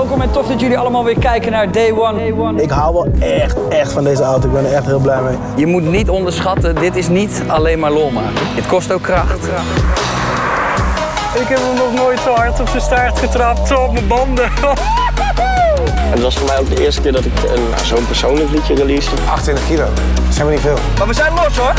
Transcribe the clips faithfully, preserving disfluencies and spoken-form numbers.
Welkom en tof dat jullie allemaal weer kijken naar Day One. Day One. Ik hou wel echt, echt van deze auto. Ik ben er echt heel blij mee. Je moet niet onderschatten, dit is niet alleen maar lol maken. Het kost ook kracht. Ik heb hem nog nooit zo hard op zijn staart getrapt, zo op mijn banden. Het was voor mij ook de eerste keer dat ik een, nou, zo'n persoonlijk liedje release. achtentwintig kilo, dat zijn we niet veel. Maar we zijn los hoor.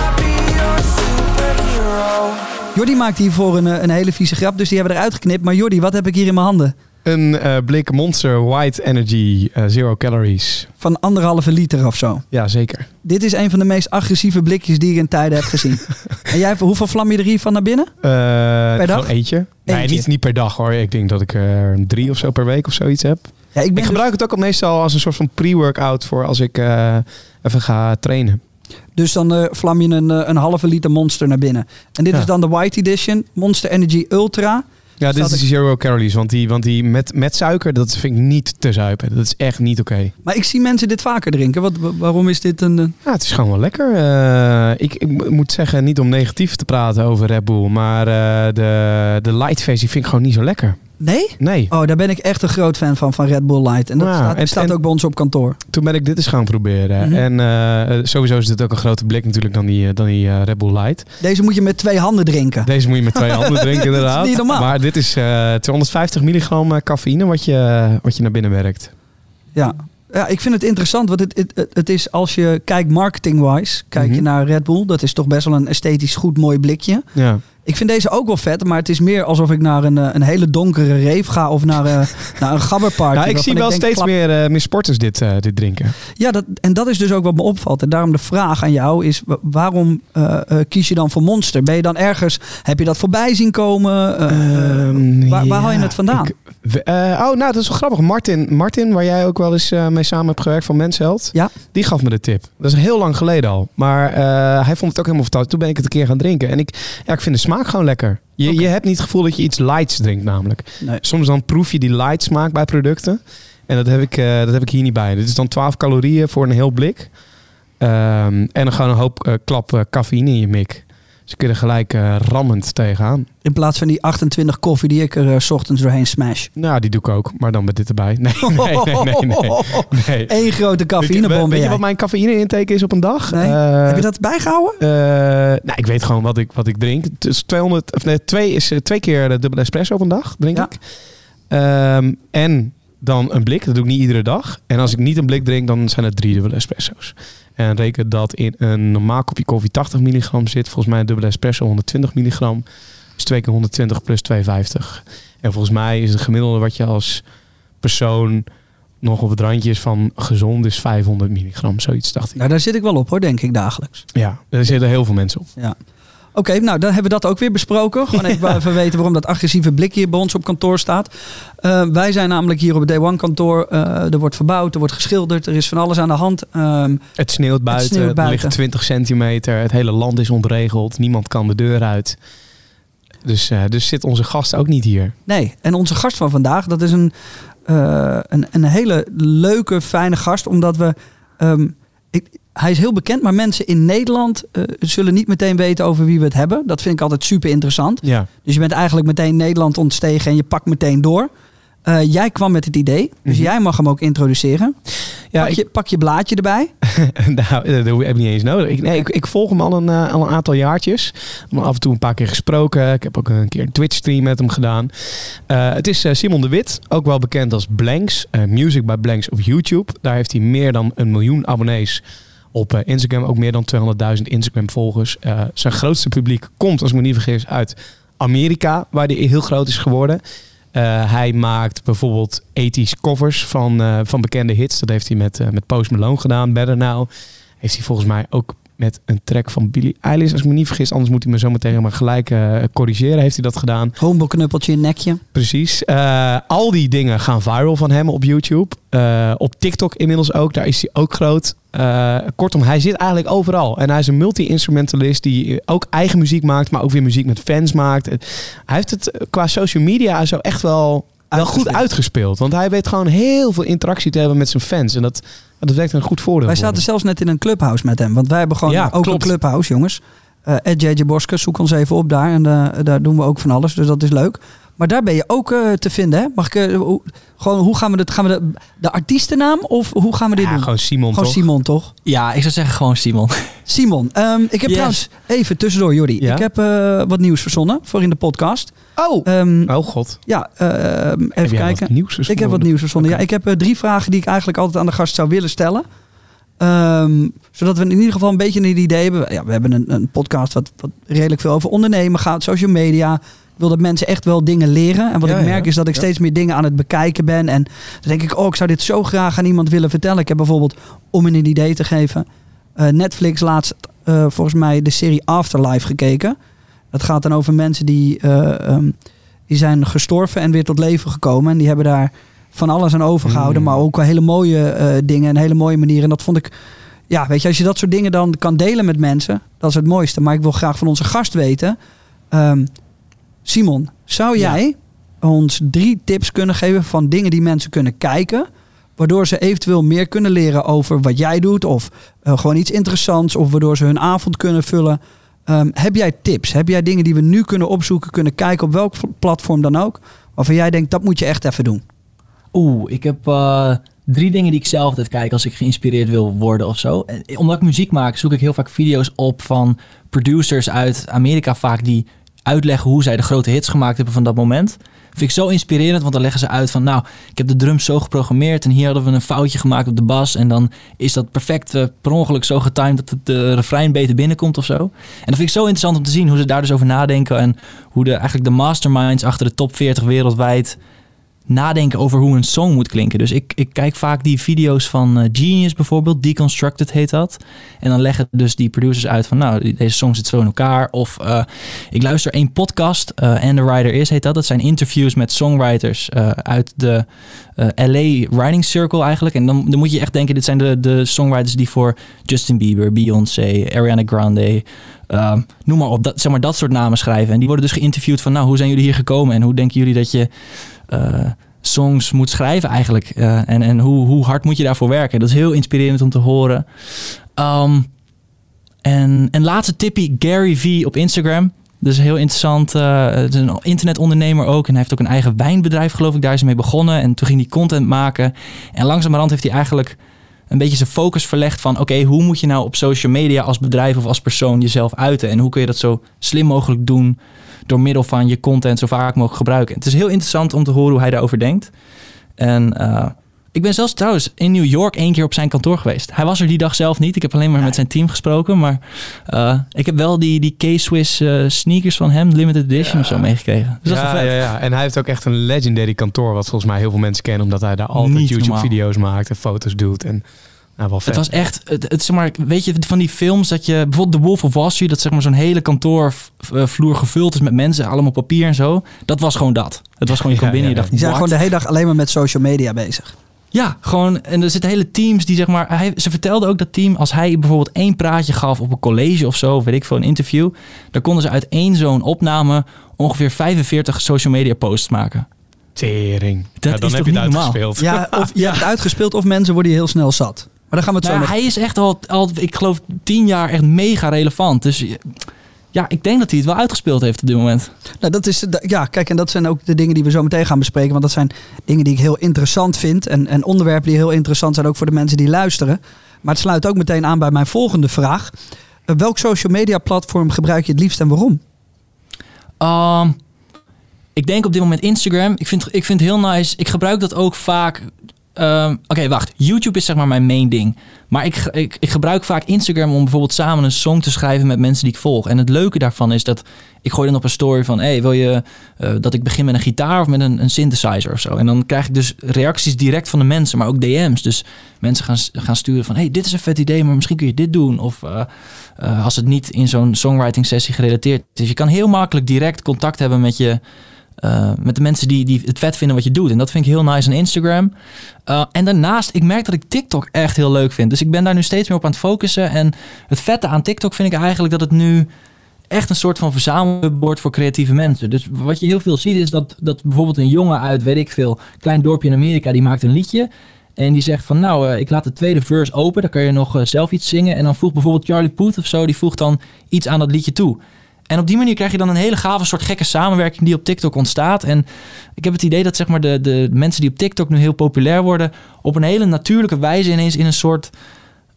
Jordi maakt hiervoor een, een hele vieze grap, dus die hebben eruit geknipt. Maar Jordi, wat heb ik hier in mijn handen? Een uh, blik Monster White Energy, uh, zero calories. Van anderhalve liter of zo? Ja, zeker. Dit is een van de meest agressieve blikjes die ik in tijden heb gezien. En jij, hoeveel vlam je er hiervan naar binnen? Uh, per dag? Eentje. eentje. Nee, niet, niet per dag hoor. Ik denk dat ik er uh, drie of zo per week of zoiets heb. Ja, ik ben ik gebruik dus... het ook al meestal als een soort van pre-workout voor als ik uh, even ga trainen. Dus dan uh, vlam je een, uh, een halve liter Monster naar binnen. En dit ja. is dan de White Edition, Monster Energy Ultra. Ja, dus dit is ik... zero calories, want die, want die met, met suiker, dat vind ik niet te zuipen. Dat is echt niet oké. Okay. Maar ik zie mensen dit vaker drinken. Wat, waarom is dit een... Ja, het is gewoon wel lekker. Uh, ik, ik moet zeggen, niet om negatief te praten over Red Bull, maar uh, de, de light versie vind ik gewoon niet zo lekker. Nee? Nee. Oh, daar ben ik echt een groot fan van, van Red Bull Light. En dat nou, staat, en, staat ook bij ons op kantoor. Toen ben ik dit eens gaan proberen. Mm-hmm. En uh, sowieso is dit ook een grote blik natuurlijk dan die, dan die uh, Red Bull Light. Deze moet je met twee handen drinken. Deze moet je met twee handen drinken, inderdaad. Dat is niet normaal. Maar dit is uh, tweehonderdvijftig milligram cafeïne wat je, wat je naar binnen werkt. Ja. Ja, ik vind het interessant, want het, het, het is als je kijkt marketing-wise, kijk mm-hmm. je naar Red Bull. Dat is toch best wel een esthetisch goed mooi blikje. Ja. Ik vind deze ook wel vet, maar het is meer alsof ik naar een, een hele donkere rave ga of naar, uh, naar een gabberparty. Nou, ik zie wel ik denk, steeds klap... meer, uh, meer sporters dit, uh, dit drinken. Ja, dat, en dat is dus ook wat me opvalt. En daarom de vraag aan jou is, waarom uh, uh, kies je dan voor Monster? Ben je dan ergens, heb je dat voorbij zien komen? Uh, um, waar, ja, waar haal je het vandaan? Ik, uh, oh, nou, dat is wel grappig. Martin, Martin waar jij ook wel eens uh, mee samen hebt gewerkt van Mensheld, ja? Die gaf me de tip. Dat is heel lang geleden al. Maar uh, hij vond het ook helemaal fantastisch. Toen ben ik het een keer gaan drinken. En ik, ja, ik vind de smaak gewoon lekker. Je, okay. je hebt niet het gevoel dat je iets lights drinkt namelijk. Nee. Soms dan proef je die light smaak bij producten. En dat heb ik, uh, dat heb ik hier niet bij. Dit is dan twaalf calorieën voor een heel blik. Um, en dan gewoon een hoop uh, klap uh, cafeïne in je mik. Dus kun je er gelijk uh, rammend tegenaan. In plaats van die achtentwintig koffie die ik er uh, 's ochtends doorheen smash. Nou, die doe ik ook. Maar dan met dit erbij. Nee, nee, nee, nee, nee, nee. Eén grote cafeïnebom. Weet, weet je wat mijn cafeïne intake is op een dag? Nee. Uh, Heb je dat bijgehouden? Uh, nou, ik weet gewoon wat ik, wat ik drink. Dus tweehonderd, of nee, twee is uh, twee keer de dubbele espresso op een dag, drink ja. ik. Um, en dan een blik. Dat doe ik niet iedere dag. En als ik niet een blik drink, dan zijn het drie dubbele espresso's. En reken dat in een normaal kopje koffie tachtig milligram zit. Volgens mij een dubbele espresso honderdtwintig milligram. Dus twee keer honderdtwintig plus tweehonderdvijftig. En volgens mij is het gemiddelde wat je als persoon nog op het randje is van gezond is vijfhonderd milligram. Zoiets dacht ik. Nou, daar zit ik wel op hoor, denk ik dagelijks. Ja, daar zitten heel veel mensen op. Ja. Oké, okay, nou dan hebben we dat ook weer besproken. Gewoon even, ja. even weten waarom dat agressieve blik hier bij ons op kantoor staat. Uh, wij zijn namelijk hier op het Day One kantoor. Uh, er wordt verbouwd, er wordt geschilderd. Er is van alles aan de hand. Um, het sneeuwt buiten, het sneeuwt buiten. Ligt twintig centimeter. Het hele land is ontregeld. Niemand kan de deur uit. Dus, uh, dus zit onze gast ook niet hier. Nee, en onze gast van vandaag, dat is een, uh, een, een hele leuke, fijne gast. Omdat we... Um, ik, Hij is heel bekend, maar mensen in Nederland uh, zullen niet meteen weten over wie we het hebben. Dat vind ik altijd super interessant. Ja. Dus je bent eigenlijk meteen Nederland ontstegen en je pakt meteen door. Uh, jij kwam met het idee, dus mm-hmm. jij mag hem ook introduceren. Ja, pak, ik... je, pak je blaadje erbij. Nou, dat heb ik niet eens nodig. Ik, nee, ik, ik volg hem al een, uh, al een aantal jaartjes. Ik heb af en toe een paar keer gesproken. Ik heb ook een keer een Twitch-stream met hem gedaan. Uh, het is uh, Simon de Wit, ook wel bekend als Blanks. Uh, Music by Blanks op YouTube. Daar heeft hij meer dan een miljoen abonnees. Op Instagram ook meer dan tweehonderdduizend Instagram-volgers. Uh, zijn grootste publiek komt, als ik me niet vergis, uit Amerika, waar hij heel groot is geworden. Uh, hij maakt bijvoorbeeld ethisch covers van, uh, van bekende hits. Dat heeft hij met, uh, met Post Malone gedaan, Better Now. Heeft hij volgens mij ook met een track van Billie Eilish, als ik me niet vergis. Anders moet hij me zometeen helemaal gelijk uh, corrigeren. Heeft hij dat gedaan. Homeboknuppeltje in nekje. Precies. Uh, al die dingen gaan viral van hem op YouTube. Uh, op TikTok inmiddels ook. Daar is hij ook groot. Uh, kortom, hij zit eigenlijk overal. En hij is een multi-instrumentalist die ook eigen muziek maakt, maar ook weer muziek met fans maakt. Hij heeft het qua social media zo echt wel, wel goed uitgespeeld. Want hij weet gewoon heel veel interactie te hebben met zijn fans. En dat, dat werkt een goed voordeel. Wij zaten zelfs net in een clubhouse met hem. Want wij hebben gewoon ja, ook klopt. een clubhouse, jongens. Uh, at J J Boske, zoek ons even op daar. En uh, daar doen we ook van alles. Dus dat is leuk. Maar daar ben je ook uh, te vinden, hè? Mag ik uh, hoe, gewoon, hoe gaan we dat? Gaan we de, de artiestennaam of hoe gaan we dit ja, doen? Gewoon Simon, gewoon toch? Simon, toch? Ja, ik zou zeggen gewoon Simon. Simon, um, ik heb yes. trouwens even tussendoor, Jordi. Ja? Ik heb uh, wat nieuws verzonnen voor in de podcast. Oh, um, oh god. Ja, uh, even heb kijken. Nieuws ik heb wat nieuws verzonnen. Okay. Ja, ik heb uh, drie vragen die ik eigenlijk altijd aan de gast zou willen stellen. Um, zodat we in ieder geval een beetje een idee hebben. Ja, we hebben een, een podcast wat, wat redelijk veel over ondernemen gaat, social media. Ik wil dat mensen echt wel dingen leren. En wat ja, ik merk ja, is dat ik ja. steeds meer dingen aan het bekijken ben. En dan denk ik, oh, ik zou dit zo graag aan iemand willen vertellen. Ik heb bijvoorbeeld, om een idee te geven, Uh, Netflix laatst uh, volgens mij de serie Afterlife gekeken. Dat gaat dan over mensen die, uh, um, die zijn gestorven en weer tot leven gekomen. En die hebben daar van alles aan overgehouden. Mm. Maar ook wel hele mooie uh, dingen en hele mooie manieren. En dat vond ik, ja, weet je, als je dat soort dingen dan kan delen met mensen, dat is het mooiste. Maar ik wil graag van onze gast weten, Um, Simon, zou jij ja. ons drie tips kunnen geven van dingen die mensen kunnen kijken, waardoor ze eventueel meer kunnen leren over wat jij doet, of uh, gewoon iets interessants, of waardoor ze hun avond kunnen vullen? Um, heb jij tips? Heb jij dingen die we nu kunnen opzoeken, kunnen kijken op welk platform dan ook, waarvan jij denkt, dat moet je echt even doen? Oeh, ik heb uh, drie dingen die ik zelf altijd kijk als ik geïnspireerd wil worden of zo. En omdat ik muziek maak, zoek ik heel vaak video's op van producers uit Amerika vaak die uitleggen hoe zij de grote hits gemaakt hebben van dat moment. Vind ik zo inspirerend, want dan leggen ze uit van, nou, ik heb de drums zo geprogrammeerd en hier hadden we een foutje gemaakt op de bas en dan is dat perfect uh, per ongeluk zo getimed dat het uh, refrein beter binnenkomt of zo. En dat vind ik zo interessant om te zien hoe ze daar dus over nadenken en hoe de, eigenlijk de masterminds achter de top veertig wereldwijd nadenken over hoe een song moet klinken. Dus ik, ik kijk vaak die video's van uh, Genius bijvoorbeeld, Deconstructed heet dat. En dan leggen dus die producers uit van, nou, deze song zit zo in elkaar. Of uh, ik luister één podcast, uh, And The Writer Is heet dat. Dat zijn interviews met songwriters uh, uit de uh, L A writing circle eigenlijk. En dan, dan moet je echt denken, dit zijn de, de songwriters die voor Justin Bieber, Beyoncé, Ariana Grande, Uh, noem maar op, dat, zeg maar dat soort namen schrijven. En die worden dus geïnterviewd van, nou, hoe zijn jullie hier gekomen? En hoe denken jullie dat je uh, songs moet schrijven eigenlijk? Uh, en en hoe, hoe hard moet je daarvoor werken? Dat is heel inspirerend om te horen. Um, en, en laatste tippie, Gary Vee op Instagram. Dat is heel interessant. Uh, het is een internetondernemer ook. En hij heeft ook een eigen wijnbedrijf, geloof ik. Daar is hij mee begonnen. En toen ging hij content maken. En langzamerhand heeft hij eigenlijk een beetje zijn focus verlegd van, oké, okay, hoe moet je nou op social media als bedrijf of als persoon jezelf uiten? En hoe kun je dat zo slim mogelijk doen door middel van je content zo vaak mogelijk gebruiken? Het is heel interessant om te horen hoe hij daarover denkt. En uh, ik ben zelfs trouwens in New York één keer op zijn kantoor geweest. Hij was er die dag zelf niet. Ik heb alleen maar met zijn team gesproken. Maar uh, ik heb wel die, die K-Swiss uh, sneakers van hem, limited edition ja. of zo, meegekregen. Dus ja, dat is wel vet. Ja, ja. En hij heeft ook echt een legendary kantoor, wat volgens mij heel veel mensen kennen, omdat hij daar altijd YouTube-video's maakt en foto's doet. En nou, wel vet. Het was echt, het, het, zeg maar, weet je, van die films dat je, bijvoorbeeld The Wolf of Wall Street, dat zeg maar zo'n hele kantoorvloer gevuld is met mensen, allemaal papier en zo. Dat was gewoon dat. Het was gewoon, je ja, kwam binnen en ja, ja. je dacht, die zijn what? Gewoon de hele dag alleen maar met social media bezig. Ja, gewoon, en er zitten hele teams die zeg maar, hij, ze vertelden ook dat team, als hij bijvoorbeeld één praatje gaf op een college of zo, of weet ik veel, een interview, dan konden ze uit één zo'n opname ongeveer vijfenveertig social media posts maken. Tering. Dat ja, dan is heb je het uitgespeeld. Ja, of je ja. hebt het uitgespeeld of mensen worden je heel snel zat. Maar dan gaan we het nou, zo hij is echt al, al, ik geloof, tien jaar echt mega relevant. Dus ja, ik denk dat hij het wel uitgespeeld heeft op dit moment. Nou, dat is, ja, kijk, en dat zijn ook de dingen die we zo meteen gaan bespreken. Want dat zijn dingen die ik heel interessant vind. En, en onderwerpen die heel interessant zijn, ook voor de mensen die luisteren. Maar het sluit ook meteen aan bij mijn volgende vraag. Uh, welk social media platform gebruik je het liefst en waarom? Um, ik denk op dit moment Instagram. Ik vind, ik vind het heel nice. Ik gebruik dat ook vaak. Um, Oké, okay, wacht. YouTube is zeg maar mijn main ding. Maar ik, ik, ik gebruik vaak Instagram om bijvoorbeeld samen een song te schrijven met mensen die ik volg. En het leuke daarvan is dat ik gooi dan op een story van, hey, wil je uh, dat ik begin met een gitaar of met een, een synthesizer of zo? En dan krijg ik dus reacties direct van de mensen, maar ook D M's. Dus mensen gaan, gaan sturen van, hey, dit is een vet idee, maar misschien kun je dit doen. Of uh, uh, als het niet in zo'n songwriting sessie gerelateerd is. Dus je kan heel makkelijk direct contact hebben met je, Uh, met de mensen die, die het vet vinden wat je doet. En dat vind ik heel nice aan Instagram. Uh, en daarnaast, ik merk dat ik TikTok echt heel leuk vind. Dus ik ben daar nu steeds meer op aan het focussen. En het vette aan TikTok vind ik eigenlijk dat het nu echt een soort van verzamelbord wordt voor creatieve mensen. Dus wat je heel veel ziet is dat, dat bijvoorbeeld een jongen uit, weet ik veel, klein dorpje in Amerika, die maakt een liedje. En die zegt van, nou, uh, ik laat de tweede verse open. Dan kan je nog uh, zelf iets zingen. En dan voegt bijvoorbeeld Charlie Puth of zo, die voegt dan iets aan dat liedje toe. En op die manier krijg je dan een hele gave soort gekke samenwerking die op TikTok ontstaat. En ik heb het idee dat zeg maar de, de mensen die op TikTok nu heel populair worden, op een hele natuurlijke wijze ineens in een soort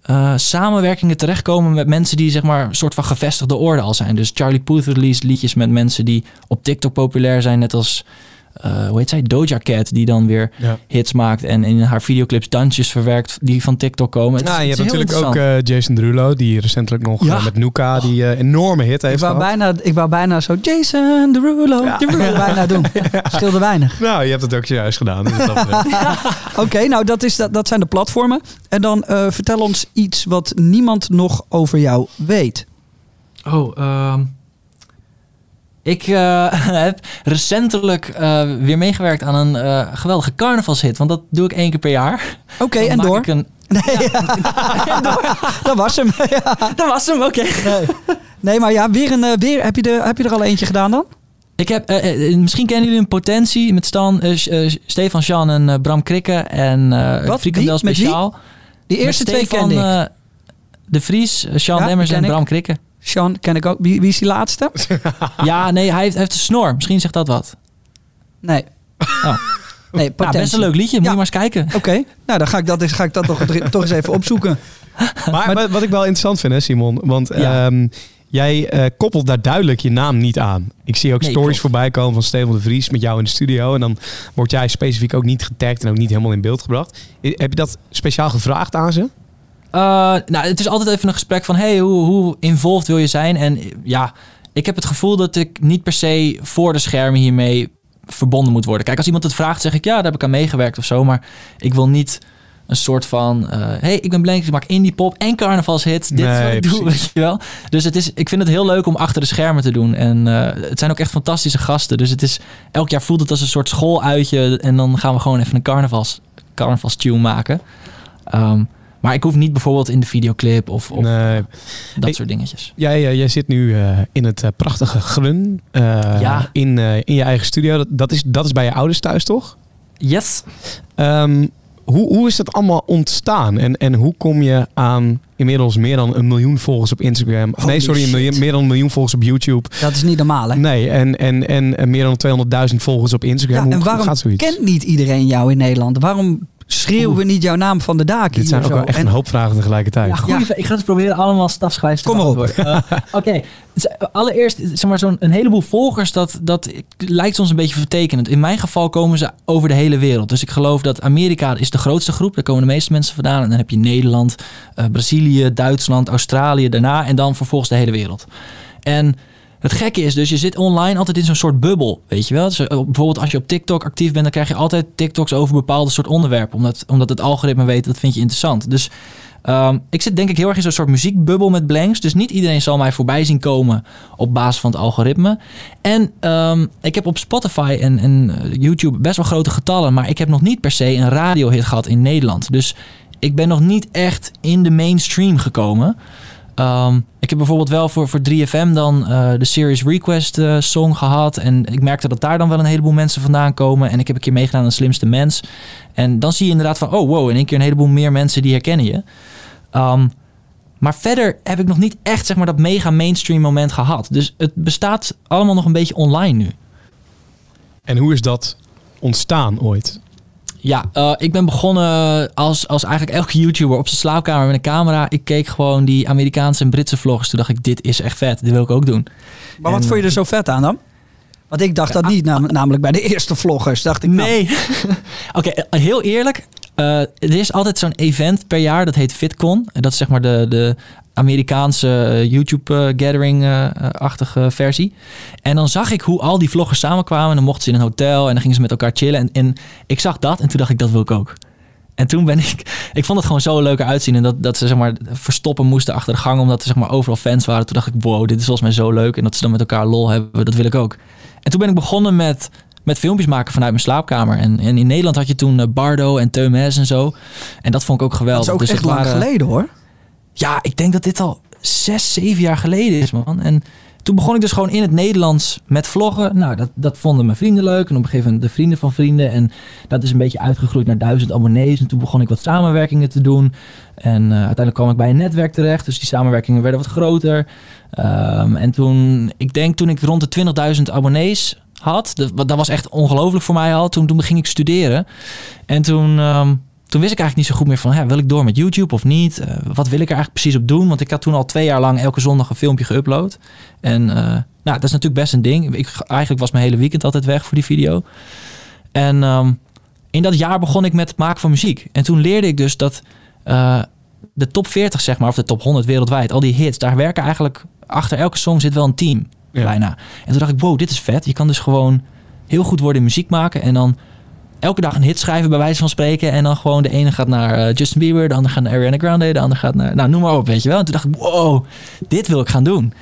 uh, samenwerkingen terechtkomen met mensen die zeg maar een soort van gevestigde orde al zijn. Dus Charlie Puth release liedjes met mensen die op TikTok populair zijn, net als Uh, hoe heet zij? Doja Cat, die dan weer ja. hits maakt en in haar videoclips dansjes verwerkt die van TikTok komen. Nou, je hebt natuurlijk ook uh, Jason Derulo, die recentelijk nog ja. uh, met Nuka oh. die uh, enorme hit heeft ik wou gehad. Bijna, ik wou bijna zo Jason Derulo, ja. Derulo ja. bijna doen. Ja. Scheelde weinig. Nou, je hebt het ook juist gedaan. Dus ja. ja. Oké, okay, nou dat, is, dat, dat zijn de platformen. En dan uh, vertel ons iets wat niemand nog over jou weet. Oh, uh... Ik uh, heb recentelijk uh, weer meegewerkt aan een uh, geweldige carnavalshit. Want dat doe ik één keer per jaar. Oké, okay, en door. Een... Nee, ja. en door. Dat was hem. Ja. Dat was hem, oké. Okay. Nee. nee, maar ja, weer een... Weer, heb, je de, heb je er al eentje gedaan dan? Ik heb, uh, misschien kennen jullie een potentie met Stan, uh, uh, Stefan, Sean en uh, Bram Krikken. En uh, Frikandel Speciaal. Die eerste met twee Stefan, kende ik. Uh, de Vries, uh, Sean ja, Demmers en ik. Bram Krikken. Sean, ken ik ook. Wie, wie is die laatste? Ja, nee, hij heeft, hij heeft een snor. Misschien zegt dat wat. Nee. Oh. nee nou, best een leuk liedje. Moet ja. je maar eens kijken. Oké. Okay. Nou, dan ga ik dat, ga ik dat toch, toch eens even opzoeken. Maar, maar wat ik wel interessant vind, hè, Simon. Want ja. um, jij uh, koppelt daar duidelijk je naam niet aan. Ik zie ook nee, stories klopt. voorbij komen van Stefan de Vries met jou in de studio. En dan word jij specifiek ook niet getagd en ook niet helemaal in beeld gebracht. Heb je dat speciaal gevraagd aan ze? Uh, nou, het is altijd even een gesprek van hey, hoe, hoe involved wil je zijn? En ja, ik heb het gevoel dat ik niet per se voor de schermen hiermee verbonden moet worden. Kijk, als iemand het vraagt, zeg ik ja, daar heb ik aan meegewerkt of zo. Maar ik wil niet een soort van uh, hey, ik ben Blanks, ik maak indie pop en carnavalshits. Dit nee, is wat ik doe, weet je wel. Dus het is, ik vind het heel leuk om achter de schermen te doen. En uh, het zijn ook echt fantastische gasten. Dus het is, elk jaar voelt het als een soort schooluitje. En dan gaan we gewoon even een carnavals, carnavalstune maken. Um, Maar ik hoef niet bijvoorbeeld in de videoclip of, of nee. dat hey, soort dingetjes. Jij, jij zit nu uh, in het uh, prachtige Grun. Uh, ja. in, uh, in je eigen studio. Dat, dat, is, dat is bij je ouders thuis, toch? Yes. Um, hoe, hoe is dat allemaal ontstaan? En, en hoe kom je aan inmiddels meer dan een miljoen volgers op Instagram? Holy nee, sorry, een miljoen, meer dan een miljoen volgers op YouTube. Dat is niet normaal, hè? Nee, en, en, en meer dan tweehonderdduizend volgers op Instagram. Ja, hoe, en waarom gaat zoiets? Kent niet iedereen jou in Nederland? Waarom... Schreeuwen we niet jouw naam van de daken? Dit zijn ook wel echt een hoop vragen tegelijkertijd. Ja, goeie, ja. Ik ga het proberen allemaal stapsgewijs te beantwoorden. Kom maar op. Uh, Oké, okay. Allereerst, zeg maar, zo'n een heleboel volgers, dat, dat lijkt ons een beetje vertekenend. In mijn geval komen ze over de hele wereld. Dus ik geloof dat Amerika is de grootste groep. Daar komen de meeste mensen vandaan. En dan heb je Nederland, uh, Brazilië, Duitsland, Australië daarna. En dan vervolgens de hele wereld. En... Het gekke is dus, je zit online altijd in zo'n soort bubbel, weet je wel. Dus bijvoorbeeld als je op TikTok actief bent, dan krijg je altijd TikToks over bepaalde soort onderwerpen. Omdat, omdat het algoritme weet, dat vind je interessant. Dus um, ik zit denk ik heel erg in zo'n soort muziekbubbel met Blanks. Dus niet iedereen zal mij voorbij zien komen op basis van het algoritme. En um, ik heb op Spotify en, en YouTube best wel grote getallen. Maar ik heb nog niet per se een radiohit gehad in Nederland. Dus ik ben nog niet echt in de mainstream gekomen. Um, ik heb bijvoorbeeld wel voor, voor drie F M dan uh, de Series Request uh, song gehad. En ik merkte dat daar dan wel een heleboel mensen vandaan komen. En ik heb een keer meegedaan aan de Slimste Mens. En dan zie je inderdaad van, oh wow, in één keer een heleboel meer mensen die herkennen je. Um, maar verder heb ik nog niet echt zeg maar, dat mega mainstream moment gehad. Dus het bestaat allemaal nog een beetje online nu. En hoe is dat ontstaan ooit? Ja, uh, ik ben begonnen als, als eigenlijk elke YouTuber op zijn slaapkamer met een camera. Ik keek gewoon die Amerikaanse en Britse vlogs. Toen dacht ik, dit is echt vet. Dit wil ik ook doen. Maar en, wat vond je er zo vet aan dan? Want ik dacht ja, dat niet, nam, namelijk bij de eerste vloggers. Dacht ik, nee. Nou. Oké, okay, heel eerlijk. Uh, er is altijd zo'n event per jaar, dat heet VidCon. Dat is zeg maar de, de Amerikaanse YouTube-gathering-achtige uh, uh, versie. En dan zag ik hoe al die vloggers samenkwamen. En dan mochten ze in een hotel en dan gingen ze met elkaar chillen. En, en ik zag dat en toen dacht ik, dat wil ik ook. En toen ben ik... Ik vond het gewoon zo leuk eruit zien. En dat, dat ze zeg maar verstoppen moesten achter de gang, omdat er zeg maar overal fans waren. Toen dacht ik, wow, dit is volgens mij zo leuk. En dat ze dan met elkaar lol hebben, dat wil ik ook. En toen ben ik begonnen met... met filmpjes maken vanuit mijn slaapkamer. En, en in Nederland had je toen uh, Bardo en Teumes en zo. En dat vond ik ook geweldig. Dat is ook dus echt lang waren... geleden, hoor. Ja, ik denk dat dit al zes, zeven jaar geleden is, man. En Toen begon ik dus gewoon in het Nederlands met vloggen. Nou, dat, dat vonden mijn vrienden leuk. En op een gegeven moment de vrienden van vrienden. En dat is een beetje uitgegroeid naar duizend abonnees. En toen begon ik wat samenwerkingen te doen. En uh, uiteindelijk kwam ik bij een netwerk terecht. Dus die samenwerkingen werden wat groter. Um, en toen, ik denk toen ik rond de twintigduizend abonnees had. Dat, dat was echt ongelooflijk voor mij al. Toen, toen ging ik studeren. En toen... Um, Toen wist ik eigenlijk niet zo goed meer van, hè, wil ik door met YouTube of niet? Uh, wat wil ik er eigenlijk precies op doen? Want ik had toen al twee jaar lang elke zondag een filmpje geüpload. En uh, nou, dat is natuurlijk best een ding. Ik, eigenlijk was mijn hele weekend altijd weg voor die video. En um, in dat jaar begon ik met het maken van muziek. En toen leerde ik dus dat uh, de top veertig, zeg maar, of de top honderd wereldwijd, al die hits, daar werken eigenlijk, achter elke song zit wel een team, ja. bijna. En toen dacht ik, wow, dit is vet. Je kan dus gewoon heel goed worden in muziek maken en dan elke dag een hit schrijven, bij wijze van spreken. En dan gewoon de ene gaat naar uh, Justin Bieber, de andere gaat naar Ariana Grande, de andere gaat naar... Nou, noem maar op, weet je wel. En toen dacht ik, wow, dit wil ik gaan doen.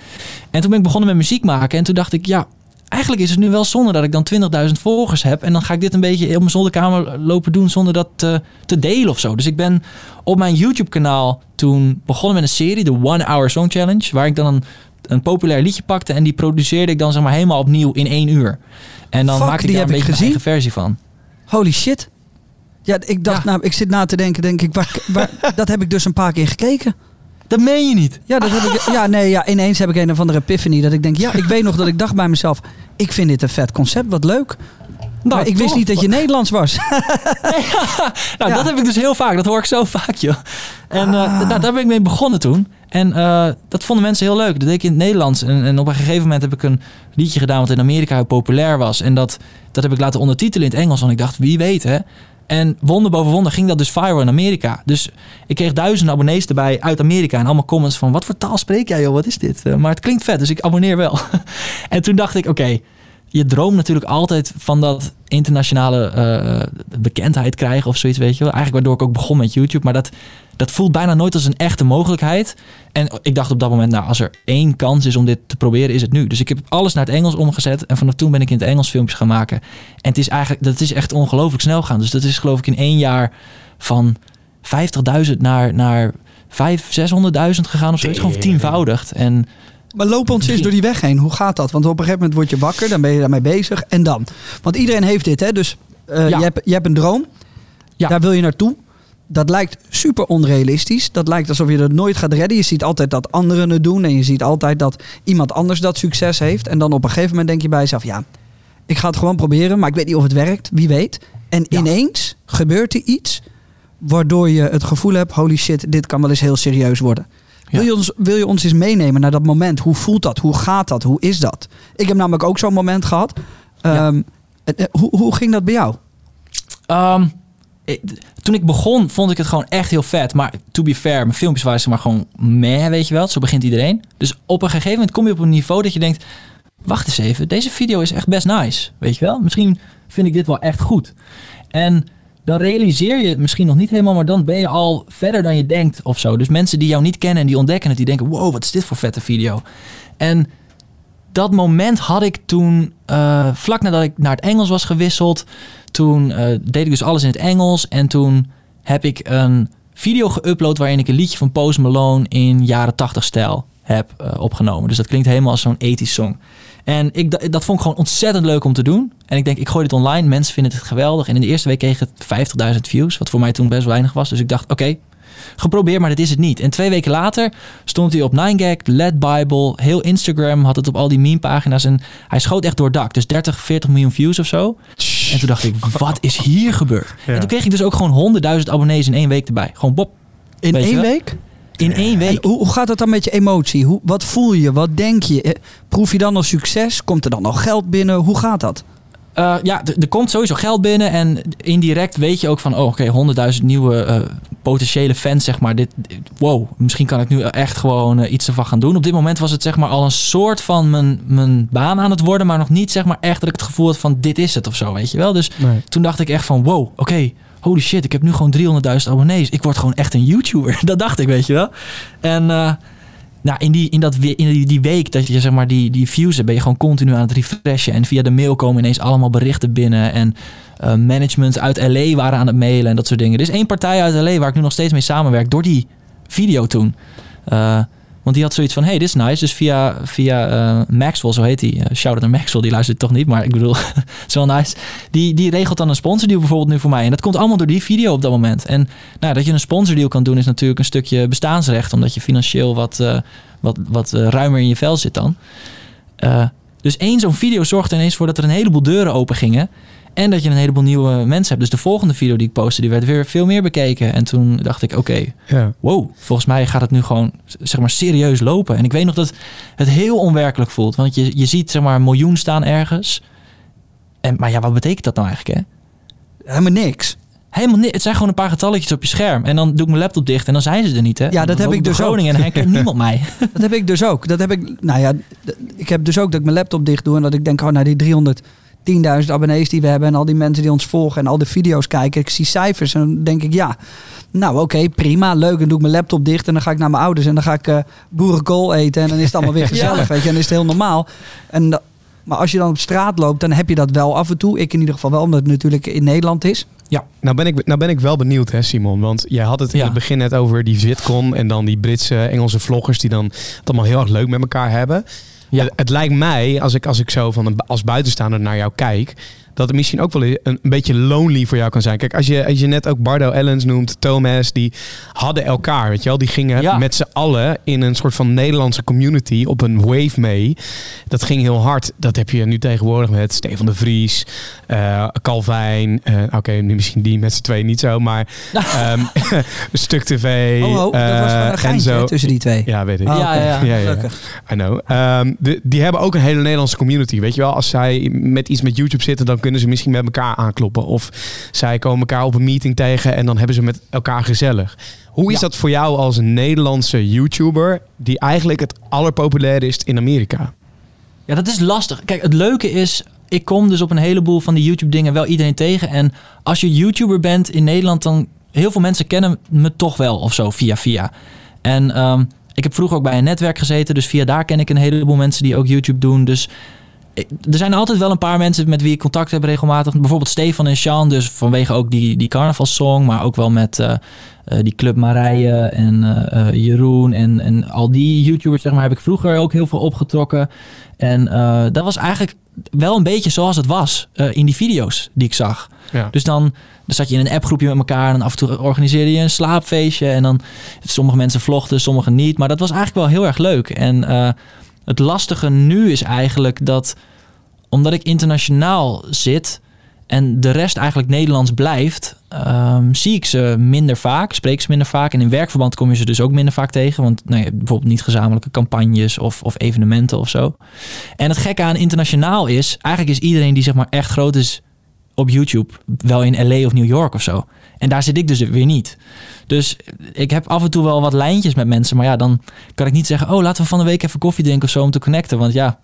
En toen ben ik begonnen met muziek maken. En toen dacht ik, ja, eigenlijk is het nu wel zonde dat ik dan twintigduizend volgers heb. En dan ga ik dit een beetje op mijn zolderkamer lopen doen zonder dat uh, te delen of zo. Dus ik ben op mijn YouTube-kanaal toen begonnen met een serie, de One Hour Song Challenge. Waar ik dan een, een populair liedje pakte en die produceerde ik dan, zeg maar, helemaal opnieuw in één uur. En dan Fuck, maakte ik daar een beetje mijn eigen versie van. Holy shit. Ja, ik dacht, ja. Nou, ik zit na te denken, denk ik, waar, waar, dat heb ik dus een paar keer gekeken. Dat meen je niet. Ja, dat heb ik, ja, nee, ja, ineens heb ik een of andere epiphany, dat ik denk, ja, ik weet nog dat ik dacht bij mezelf, ik vind dit een vet concept, wat leuk. Nou, maar ik wist niet dat je Nederlands was. Nee, ja. Nou, ja. Dat heb ik dus heel vaak. Dat hoor ik zo vaak, joh. En ah. uh, nou, daar ben ik mee begonnen toen. En uh, dat vonden mensen heel leuk. Dat deed ik in het Nederlands. En, en op een gegeven moment heb ik een liedje gedaan wat in Amerika heel populair was. En dat, dat heb ik laten ondertitelen in het Engels. Want ik dacht, wie weet, hè. En wonder boven wonder ging dat dus viral in Amerika. Dus ik kreeg duizenden abonnees erbij uit Amerika. En allemaal comments van, wat voor taal spreek jij, joh? Wat is dit? Uh, maar het klinkt vet, dus ik abonneer wel. En toen dacht ik, oké. Okay, je droomt natuurlijk altijd van dat internationale uh, bekendheid krijgen of zoiets, weet je wel. Eigenlijk waardoor ik ook begon met YouTube. Maar dat, dat voelt bijna nooit als een echte mogelijkheid. En ik dacht op dat moment, nou, als er één kans is om dit te proberen, is het nu. Dus ik heb alles naar het Engels omgezet. En vanaf toen ben ik in het Engels filmpjes gaan maken. En het is eigenlijk, dat is echt ongelooflijk snel gaan. Dus dat is, geloof ik, in één jaar van vijftigduizend naar, naar vijfhonderd, zeshonderdduizend gegaan of zoiets. Gewoon tienvoudigd. En... Maar loop ons eens door die weg heen. Hoe gaat dat? Want op een gegeven moment word je wakker. Dan ben je daarmee bezig. En dan? Want iedereen heeft dit, hè? Dus uh, ja. je, hebt, je hebt een droom. Ja. Daar wil je naartoe. Dat lijkt super onrealistisch. Dat lijkt alsof je dat nooit gaat redden. Je ziet altijd dat anderen het doen. En je ziet altijd dat iemand anders dat succes heeft. En dan op een gegeven moment denk je bij jezelf... ja, ik ga het gewoon proberen. Maar ik weet niet of het werkt. Wie weet. En ja. ineens gebeurt er iets... waardoor je het gevoel hebt... holy shit, dit kan wel eens heel serieus worden. Ja. Wil je ons, wil je ons eens meenemen naar dat moment? Hoe voelt dat? Hoe gaat dat? Hoe is dat? Ik heb namelijk ook zo'n moment gehad. Um, ja. hoe, hoe ging dat bij jou? Um, ik, toen ik begon vond ik het gewoon echt heel vet. Maar to be fair, mijn filmpjes waren ze maar gewoon meh, weet je wel. Zo begint iedereen. Dus op een gegeven moment kom je op een niveau dat je denkt... wacht eens even, deze video is echt best nice. Weet je wel? Misschien vind ik dit wel echt goed. En... dan realiseer je het misschien nog niet helemaal... maar dan ben je al verder dan je denkt of zo. Dus mensen die jou niet kennen en die ontdekken het... die denken, wow, wat is dit voor vette video. En dat moment had ik toen... Uh, vlak nadat ik naar het Engels was gewisseld... toen uh, deed ik dus alles in het Engels... en toen heb ik een video geüpload... waarin ik een liedje van Post Malone... in jaren tachtig stijl heb uh, opgenomen. Dus dat klinkt helemaal als zo'n eighties song... En ik, dat vond ik gewoon ontzettend leuk om te doen. En ik denk, ik gooi dit online. Mensen vinden het geweldig. En in de eerste week kreeg het vijftigduizend views. Wat voor mij toen best weinig was. Dus ik dacht, oké, okay, geprobeerd, maar dit is het niet. En twee weken later stond hij op nine gag, Led Bible. Heel Instagram had het op al die meme-pagina's. En hij schoot echt door het dak. Dus dertig, veertig miljoen views of zo. En toen dacht ik, wat is hier gebeurd? Ja. En toen kreeg ik dus ook gewoon honderdduizend abonnees in één week erbij. Gewoon bop. In één week? In één week. En hoe gaat dat dan met je emotie? Hoe, wat voel je? Wat denk je? Proef je dan nog succes? Komt er dan nog geld binnen? Hoe gaat dat? Uh, ja, d- er komt sowieso geld binnen. En indirect weet je ook van... oh, oké, okay, honderdduizend nieuwe uh, potentiële fans, zeg maar. Dit, wow, misschien kan ik nu echt gewoon uh, iets ervan gaan doen. Op dit moment was het, zeg maar, al een soort van mijn, mijn baan aan het worden... maar nog niet, zeg maar, echt dat ik het gevoel had van... dit is het of zo, weet je wel. Dus nee. Toen dacht ik echt van, wow, oké... okay, holy shit, ik heb nu gewoon driehonderdduizend abonnees. Ik word gewoon echt een YouTuber. Dat dacht ik, weet je wel. En uh, nou, in, die, in, dat, in die, die week dat je, zeg maar, die, die views hebt... ben je gewoon continu aan het refreshen. En via de mail komen ineens allemaal berichten binnen. En uh, management uit L A waren aan het mailen en dat soort dingen. Er is één partij uit L A waar ik nu nog steeds mee samenwerk... door die video toen. Uh, Want die had zoiets van, hey, dit is nice. Dus via, via uh, Maxwell, zo heet hij. Uh, shout-out naar Maxwell, die luistert toch niet. Maar ik bedoel, het is wel nice. Die, die regelt dan een sponsordeal bijvoorbeeld nu voor mij. En dat komt allemaal door die video op dat moment. En nou, dat je een sponsordeal kan doen is natuurlijk een stukje bestaansrecht. Omdat je financieel wat, uh, wat, wat uh, ruimer in je vel zit dan. Uh, dus één zo'n video zorgde ineens voor dat er een heleboel deuren open gingen. En dat je een heleboel nieuwe mensen hebt. Dus de volgende video die ik postte, die werd weer veel meer bekeken. En toen dacht ik, oké, okay, ja. wow, volgens mij gaat het nu gewoon zeg maar serieus lopen. En ik weet nog dat het heel onwerkelijk voelt. Want je, je ziet zeg maar een miljoen staan ergens. En, maar ja, wat betekent dat nou eigenlijk, hè? Helemaal niks. Helemaal niks. Het zijn gewoon een paar getalletjes op je scherm. En dan doe ik mijn laptop dicht en dan zijn ze er niet, hè? Ja, dat heb ik dus Groningen ook. En herkent niemand mij. Dat heb ik dus ook. Dat heb ik, nou ja, ik heb dus ook dat ik mijn laptop dicht doe en dat ik denk, oh, nou die driehonderd... tienduizend abonnees die we hebben en al die mensen die ons volgen en al de video's kijken. Ik zie cijfers en dan denk ik, ja, nou oké, okay, prima, leuk. Dan doe ik mijn laptop dicht en dan ga ik naar mijn ouders en dan ga ik uh, boerenkool eten en dan is het allemaal weer gezellig, ja. weet je. En dan is het heel normaal. En da- maar als je dan op straat loopt, dan heb je dat wel af en toe. Ik in ieder geval wel, omdat het natuurlijk in Nederland is. Ja, nou ben ik, nou ben ik wel benieuwd, hè Simon. Want jij had het in ja. het begin net over die VidCon en dan die Britse, Engelse vloggers die dan het allemaal heel erg leuk met elkaar hebben. Ja. Het, het lijkt mij, als ik, als ik zo van een, als buitenstaander naar jou kijk, dat het misschien ook wel een, een beetje lonely voor jou kan zijn. Kijk, als je, als je net ook Bardo Ellens noemt, Thomas, die hadden elkaar, weet je wel. Die gingen ja. met z'n allen in een soort van Nederlandse community op een wave mee. Dat ging heel hard. Dat heb je nu tegenwoordig met Stefan de Vries, uh, Calvijn. Uh, Oké, okay, nu misschien die met z'n twee niet zo, maar um, Stuk T V. Oh, oh, uh, dat was een geintje en zo. Tussen die twee. Ja, weet ik. Oh, okay. ja, ja, ja, ja, gelukkig. I know. Um, de, die hebben ook een hele Nederlandse community, weet je wel. Als zij met iets met YouTube zitten, dan kunnen ze misschien met elkaar aankloppen. Of zij komen elkaar op een meeting tegen en dan hebben ze met elkaar gezellig. Hoe is ja. dat voor jou als een Nederlandse YouTuber die eigenlijk het allerpopulair is in Amerika? Ja, dat is lastig. Kijk, het leuke is, ik kom dus op een heleboel van die YouTube dingen wel iedereen tegen. En als je YouTuber bent in Nederland, dan heel veel mensen kennen me toch wel of zo, via via. En um, ik heb vroeger ook bij een netwerk gezeten, dus via daar ken ik een heleboel mensen die ook YouTube doen. Dus er zijn altijd wel een paar mensen met wie ik contact heb regelmatig. Bijvoorbeeld Stefan en Sean. Dus vanwege ook die, die carnavalssong. Maar ook wel met uh, uh, die Club Marije en uh, uh, Jeroen. En, en al die YouTubers zeg maar, heb ik vroeger ook heel veel opgetrokken. En uh, dat was eigenlijk wel een beetje zoals het was uh, in die video's die ik zag. Ja. Dus dan, dan zat je in een appgroepje met elkaar en af en toe organiseerde je een slaapfeestje. En dan sommige mensen vlogden, sommige niet. Maar dat was eigenlijk wel heel erg leuk. En uh, het lastige nu is eigenlijk dat, omdat ik internationaal zit en de rest eigenlijk Nederlands blijft, um, zie ik ze minder vaak, spreek ze minder vaak. En in werkverband kom je ze dus ook minder vaak tegen. Want nou ja, bijvoorbeeld niet gezamenlijke campagnes of, of evenementen of zo. En het gekke aan internationaal is, eigenlijk is iedereen die zeg maar echt groot is op YouTube wel in L A of New York of zo. En daar zit ik dus weer niet. Dus ik heb af en toe wel wat lijntjes met mensen. Maar ja, dan kan ik niet zeggen, oh, laten we van de week even koffie drinken of zo om te connecten. Want ja,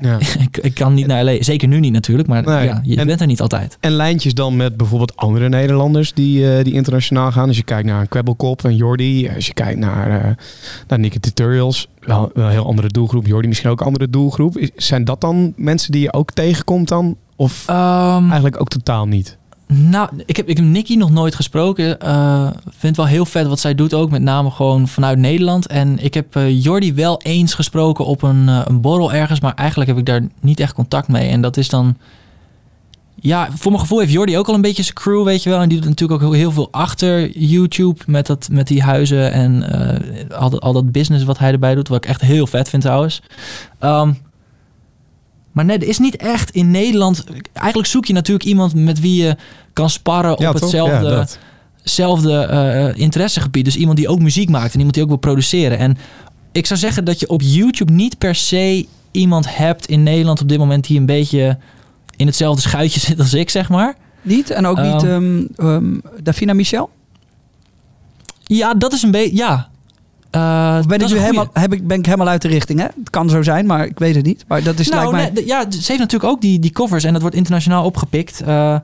ja. ik, ik kan niet naar L A. Zeker nu niet natuurlijk, maar nee. ja, je en, bent er niet altijd. En lijntjes dan met bijvoorbeeld andere Nederlanders die, uh, die internationaal gaan. Als je kijkt naar Kwebbelkop en Jordi. Als je kijkt naar, uh, naar Nicky Tutorials. Wel, wel een heel andere doelgroep. Jordi misschien ook een andere doelgroep. Is, zijn dat dan mensen die je ook tegenkomt dan? Of um, eigenlijk ook totaal niet? Nou, ik heb, ik heb Nikki nog nooit gesproken. Uh, vind wel heel vet wat zij doet ook. Met name gewoon vanuit Nederland. En ik heb uh, Jordi wel eens gesproken op een, uh, een borrel ergens. Maar eigenlijk heb ik daar niet echt contact mee. En dat is dan... Ja, voor mijn gevoel heeft Jordi ook al een beetje zijn crew, weet je wel. En die doet natuurlijk ook heel veel achter YouTube. Met, dat, met die huizen en uh, al, dat, al dat business wat hij erbij doet. Wat ik echt heel vet vind trouwens. Um, Maar nee, er is niet echt in Nederland... Eigenlijk zoek je natuurlijk iemand met wie je kan sparren op ja, hetzelfde ja, uh, interessegebied. Dus iemand die ook muziek maakt en iemand die ook wil produceren. En ik zou zeggen dat je op YouTube niet per se iemand hebt in Nederland op dit moment die een beetje in hetzelfde schuitje zit als ik, zeg maar. Niet? En ook um, niet um, um, Davina Michelle? Ja, dat is een beetje... Ja. Uh, ben, ik nu helemaal, heb ik, ben ik helemaal uit de richting, hè? Het kan zo zijn, maar ik weet het niet. Maar dat is nou, lijkt mij... nee, ja, ze heeft natuurlijk ook die, die covers en dat wordt internationaal opgepikt. Uh,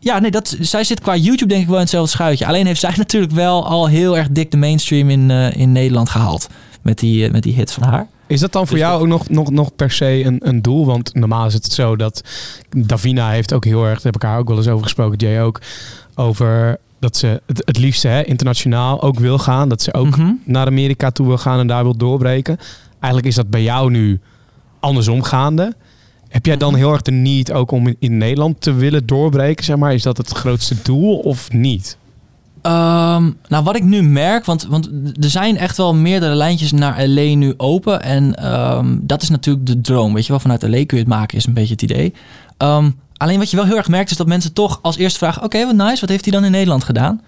ja, nee, dat, zij zit qua YouTube denk ik wel in hetzelfde schuitje. Alleen heeft zij natuurlijk wel al heel erg dik de mainstream in, uh, in Nederland gehaald. Met die, uh, met die hits van haar. Is dat dan voor dus jou ook nog, nog, nog per se een, een doel? Want normaal is het zo dat Davina heeft ook heel erg... Daar heb ik haar ook wel eens over gesproken, Jay ook, over... dat ze het, het liefst hè, internationaal ook wil gaan. Dat ze ook mm-hmm. naar Amerika toe wil gaan en daar wil doorbreken. Eigenlijk is dat bij jou nu andersom gaande. Heb jij dan heel erg de need ook om in, in Nederland te willen doorbreken? Zeg maar? Is dat het grootste doel of niet? Um, nou, wat ik nu merk, want, want er zijn echt wel meerdere lijntjes naar L A nu open. En um, dat is natuurlijk de droom, weet je wel. Vanuit L A kun je het maken, is een beetje het idee. Um, alleen wat je wel heel erg merkt, is dat mensen toch als eerste vragen... Oké, okay, wat nice, wat heeft hij dan in Nederland gedaan?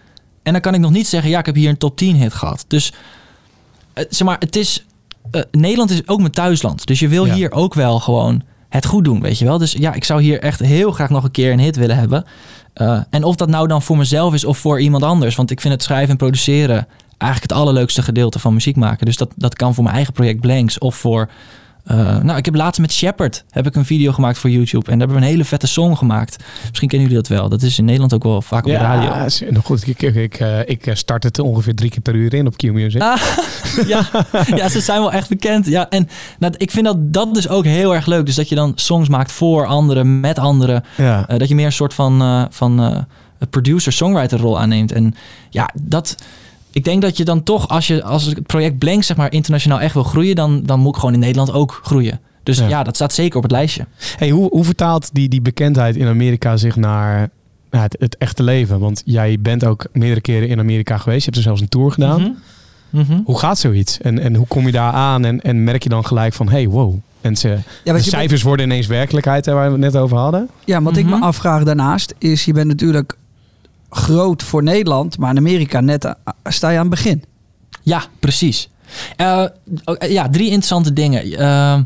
En dan kan ik nog niet zeggen, ja, ik heb hier een top tien hit gehad. Dus, uh, zeg maar, het is... Uh, Nederland is ook mijn thuisland. Dus je wil ja. hier ook wel gewoon het goed doen, weet je wel. Dus ja, ik zou hier echt heel graag nog een keer een hit willen hebben. Uh, en of dat nou dan voor mezelf is of voor iemand anders. Want ik vind het schrijven en produceren eigenlijk het allerleukste gedeelte van muziek maken. Dus dat, dat kan voor mijn eigen project Blanks of voor... Uh, nou, ik heb laatst met Shepherd heb ik een video gemaakt voor YouTube. En daar hebben we een hele vette song gemaakt. Misschien kennen jullie dat wel. Dat is in Nederland ook wel vaak op ja, de radio. Ja, is nog goed. Ik, ik, uh, ik start het ongeveer drie keer per uur in op Q-Music. Ah, ja. ja, ze zijn wel echt bekend. Ja, en nou, ik vind dat, dat dus ook heel erg leuk. Dus dat je dan songs maakt voor anderen, met anderen. Ja. Uh, dat je meer een soort van, uh, van uh, producer-songwriter rol aanneemt. En ja, dat... Ik denk dat je dan toch, als je als het project Blank zeg maar internationaal echt wil groeien, dan, dan moet ik gewoon in Nederland ook groeien. Dus ja, ja dat staat zeker op het lijstje. Hey, hoe, hoe vertaalt die, die bekendheid in Amerika zich naar nou, het, het echte leven? Want jij bent ook meerdere keren in Amerika geweest. Je hebt er zelfs een tour gedaan. Mm-hmm. Mm-hmm. Hoe gaat zoiets? En, en hoe kom je daar aan? En, en merk je dan gelijk van, hey, wow. En ze, ja, de cijfers bent... worden ineens werkelijkheid, hè, waar we het net over hadden. Ja, wat mm-hmm. ik me afvraag daarnaast is, je bent natuurlijk... groot voor Nederland, maar in Amerika net sta je aan het begin. Ja, precies. Uh, ja, drie interessante dingen. Uh,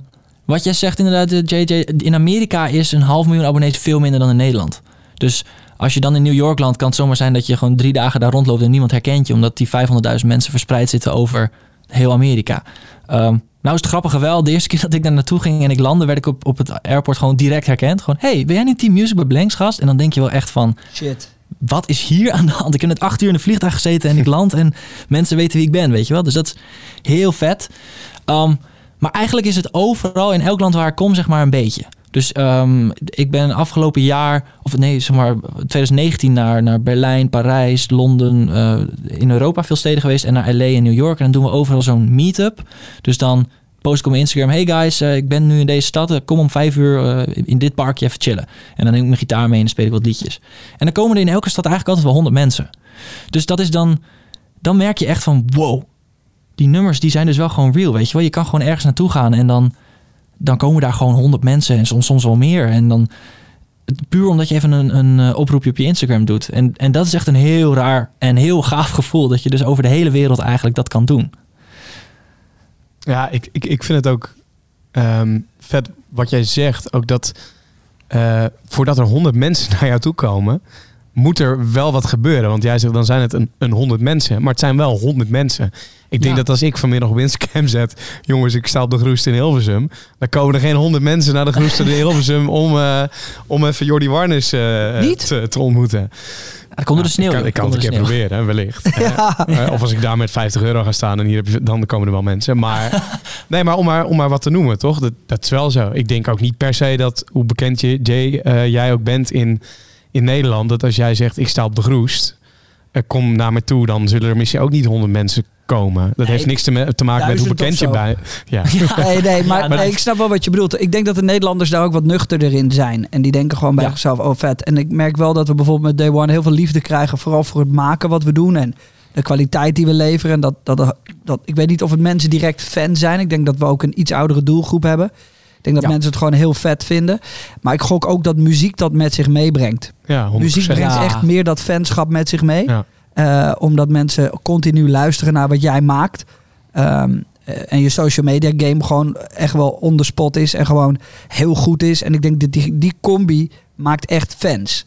wat jij zegt inderdaad, J J, in Amerika is een half miljoen abonnees veel minder dan in Nederland. Dus als je dan in New York landt, kan het zomaar zijn dat je gewoon drie dagen daar rondloopt en niemand herkent je, omdat die vijfhonderdduizend mensen verspreid zitten over heel Amerika. Um, nou is het grappige wel, de eerste keer dat ik daar naartoe ging en ik landde, werd ik op, op het airport gewoon direct herkend. Gewoon, hey, ben jij niet Team Music bij Blanks gast? En dan denk je wel echt van... shit. Wat is hier aan de hand? Ik heb net acht uur in een vliegtuig gezeten en ik land en mensen weten wie ik ben, weet je wel. Dus dat is heel vet. Um, maar eigenlijk is het overal in elk land waar ik kom, zeg maar, een beetje. Dus um, ik ben afgelopen jaar, of nee, zeg maar twintig negentien naar, naar Berlijn, Parijs, Londen, uh, in Europa veel steden geweest en naar L A en New York. En dan doen we overal zo'n meet-up. Dus dan post ik op mijn Instagram, hey guys, uh, ik ben nu in deze stad, uh, kom om vijf uur uh, in dit parkje even chillen. En dan neem ik mijn gitaar mee en dan speel ik wat liedjes. En dan komen er in elke stad eigenlijk altijd wel honderd mensen. Dus dat is dan, dan merk je echt van, wow, die nummers die zijn dus wel gewoon real, weet je wel. Je kan gewoon ergens naartoe gaan en dan, dan komen daar gewoon honderd mensen en soms, soms wel meer. En dan, puur omdat je even een, een uh, oproepje op je Instagram doet. En, en dat is echt een heel raar en heel gaaf gevoel, dat je dus over de hele wereld eigenlijk dat kan doen. Ja, ik, ik, ik vind het ook um, vet wat jij zegt. Ook dat uh, voordat er honderd mensen naar jou toe komen, moet er wel wat gebeuren. Want jij zegt, dan zijn het een, een honderd mensen. Maar het zijn wel honderd mensen. Ik denk ja. dat als ik vanmiddag op Instagram zet, jongens, ik sta op de Groest in Hilversum, dan komen er geen honderd mensen naar de Groest in Hilversum om, uh, om even Jordi Warnes uh, te, te ontmoeten. Ja, kon er de sneeuw. Nou, ik kan, ik kan het een keer proberen, hè, wellicht. Ja. Uh, of als ik daar met vijftig euro ga staan en hier heb je, dan komen er wel mensen. Maar, nee, maar om maar, om maar wat te noemen, toch? Dat, dat is wel zo. Ik denk ook niet per se dat, hoe bekend je, Jay, uh, jij ook bent in, in Nederland, dat als jij zegt, ik sta op de Groest, uh, kom naar me toe, dan zullen er misschien ook niet honderd mensen komen. Dat nee, heeft niks te, me- te maken met hoe bekend je bij... Ja. Ja, nee, nee, maar, ja, maar nee, ik snap wel wat je bedoelt. Ik denk dat de Nederlanders daar ook wat nuchterder in zijn. En die denken gewoon bij ja. zichzelf, oh vet. En ik merk wel dat we bijvoorbeeld met Day One heel veel liefde krijgen, vooral voor het maken wat we doen en de kwaliteit die we leveren. En dat, dat, dat, ik weet niet of het mensen direct fan zijn. Ik denk dat we ook een iets oudere doelgroep hebben. Ik denk dat ja. mensen het gewoon heel vet vinden. Maar ik gok ook dat muziek dat met zich meebrengt. Ja, muziek brengt ja. echt meer dat fanschap met zich mee. Ja. Uh, omdat mensen continu luisteren naar wat jij maakt. Um, en je social media game gewoon echt wel on the spot is. En gewoon heel goed is. En ik denk dat die, die combi maakt echt fans.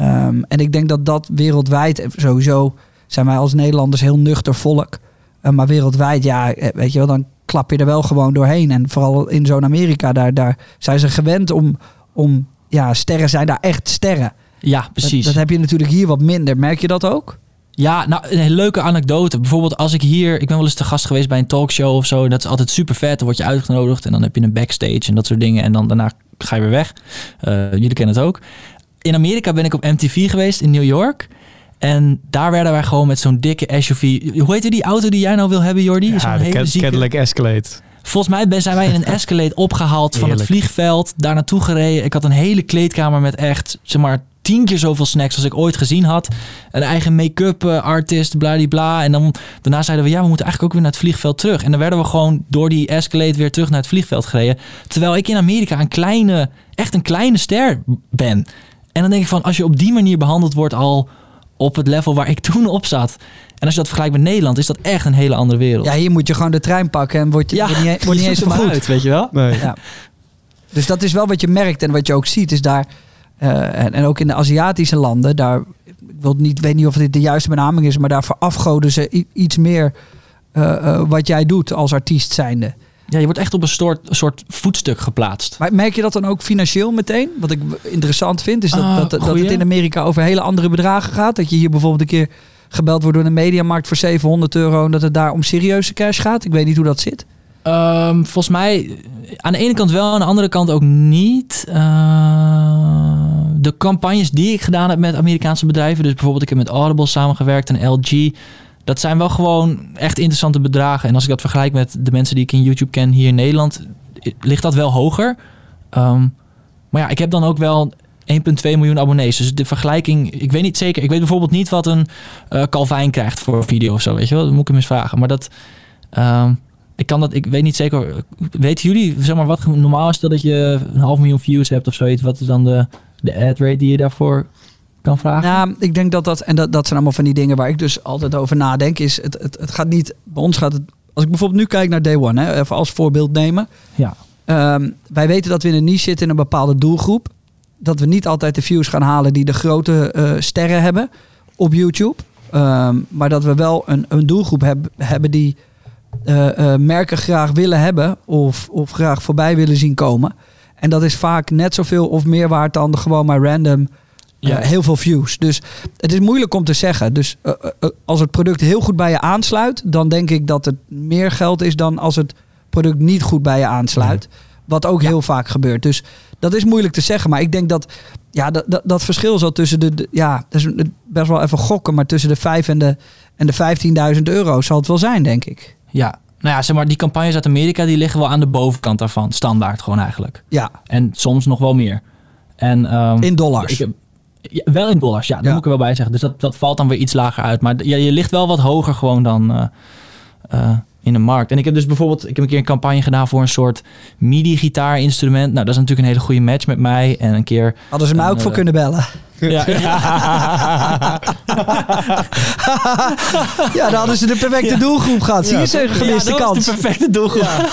Um, en ik denk dat dat wereldwijd... Sowieso zijn wij als Nederlanders heel nuchter volk. Uh, maar wereldwijd, ja, weet je wel, dan klap je er wel gewoon doorheen. En vooral in zo'n Amerika, daar, daar zijn ze gewend om... om ja, sterren zijn daar echt sterren. Ja, precies. Dat, dat heb je natuurlijk hier wat minder. Merk je dat ook? Ja, nou, een hele leuke anekdote. Bijvoorbeeld als ik hier... Ik ben wel eens te gast geweest bij een talkshow of zo. Dat is altijd super vet. Dan word je uitgenodigd en dan heb je een backstage en dat soort dingen. En dan daarna ga je weer weg. Uh, jullie kennen het ook. In Amerika ben ik op M T V geweest in New York. En daar werden wij gewoon met zo'n dikke S U V... Hoe heette die auto die jij nou wil hebben, Jordi? Ja, zo'n de hele Cad- zieke... Cadillac Escalade. Volgens mij zijn wij in een Escalade opgehaald van het vliegveld. Daar naartoe gereden. Ik had een hele kleedkamer met echt, zeg maar, tien keer zoveel snacks als ik ooit gezien had. Een eigen make-up artist, bladibla. En dan, daarna zeiden we, ja, we moeten eigenlijk ook weer naar het vliegveld terug. En dan werden we gewoon door die Escalade weer terug naar het vliegveld gereden. Terwijl ik in Amerika een kleine, echt een kleine ster ben. En dan denk ik van, als je op die manier behandeld wordt al op het level waar ik toen op zat. En als je dat vergelijkt met Nederland, is dat echt een hele andere wereld. Ja, hier moet je gewoon de trein pakken en wordt je, ja, je niet, word je niet eens goed. Uit, weet je wel? Nee. Ja. Dus dat is wel wat je merkt en wat je ook ziet, is daar... Uh, en, en ook in de Aziatische landen, daar, ik wil niet, weet niet of dit de juiste benaming is, maar daar verafgoden ze i- iets meer uh, uh, wat jij doet als artiest zijnde. Ja, je wordt echt op een soort, soort voetstuk geplaatst. Maar merk je dat dan ook financieel meteen? Wat ik interessant vind, is dat, uh, dat, dat het in Amerika over hele andere bedragen gaat. Dat je hier bijvoorbeeld een keer gebeld wordt door een mediamarkt voor zevenhonderd euro en dat het daar om serieuze cash gaat. Ik weet niet hoe dat zit. Um, volgens mij aan de ene kant wel, aan de andere kant ook niet. Uh, de campagnes die ik gedaan heb met Amerikaanse bedrijven, dus bijvoorbeeld ik heb met Audible samengewerkt en L G, dat zijn wel gewoon echt interessante bedragen. En als ik dat vergelijk met de mensen die ik in YouTube ken hier in Nederland, ligt dat wel hoger. Um, maar ja, ik heb dan ook wel één komma twee miljoen abonnees. Dus de vergelijking, ik weet niet zeker. Ik weet bijvoorbeeld niet wat een uh, Calvin krijgt voor een video of zo, weet je wel. Dat moet ik hem eens vragen. Maar dat... Um, Ik kan dat, ik weet niet zeker. Weten jullie, zeg maar, wat normaal is, dat je een half miljoen views hebt of zoiets? Wat is dan de, de ad rate die je daarvoor kan vragen? Nou, ik denk dat dat, en dat, dat zijn allemaal van die dingen waar ik dus altijd over nadenk. Is het, het, het gaat niet, bij ons gaat het, als ik bijvoorbeeld nu kijk naar Day One, hè, even als voorbeeld nemen. Ja. Um, wij weten dat we in een niche zitten in een bepaalde doelgroep. Dat we niet altijd de views gaan halen die de grote uh, sterren hebben op YouTube. Um, maar dat we wel een, een doelgroep heb, hebben die... Uh, uh, merken graag willen hebben of, of graag voorbij willen zien komen. En dat is vaak net zoveel of meer waard dan de gewoon maar random uh, ja. heel veel views. Dus het is moeilijk om te zeggen. Dus uh, uh, als het product heel goed bij je aansluit, dan denk ik dat het meer geld is dan als het product niet goed bij je aansluit. Ja. Wat ook ja. heel vaak gebeurt. Dus dat is moeilijk te zeggen. Maar ik denk dat ja, dat, dat, dat verschil zo tussen de, de ja, dat is best wel even gokken, maar tussen de vijf en de, en de vijftienduizend euro zal het wel zijn, denk ik. Ja, nou ja, zeg maar, die campagnes uit Amerika, die liggen wel aan de bovenkant daarvan. Standaard gewoon eigenlijk. Ja. En soms nog wel meer. En, um, in dollars? Ik heb, ja, wel in dollars, ja. Daar ja. moet ik er wel bij zeggen. Dus dat, dat valt dan weer iets lager uit. Maar ja, je ligt wel wat hoger gewoon dan uh, uh, in de markt. En ik heb dus bijvoorbeeld, ik heb een keer een campagne gedaan voor een soort midi-gitaarinstrument. Nou, dat is natuurlijk een hele goede match met mij. En een keer... Hadden ze mij ook uh, voor kunnen bellen. Ja, ja. ja, dan hadden ze de perfecte ja. doelgroep gehad. Zie je, ze hebben gemiste ja, kans. De perfecte doelgroep. Ja,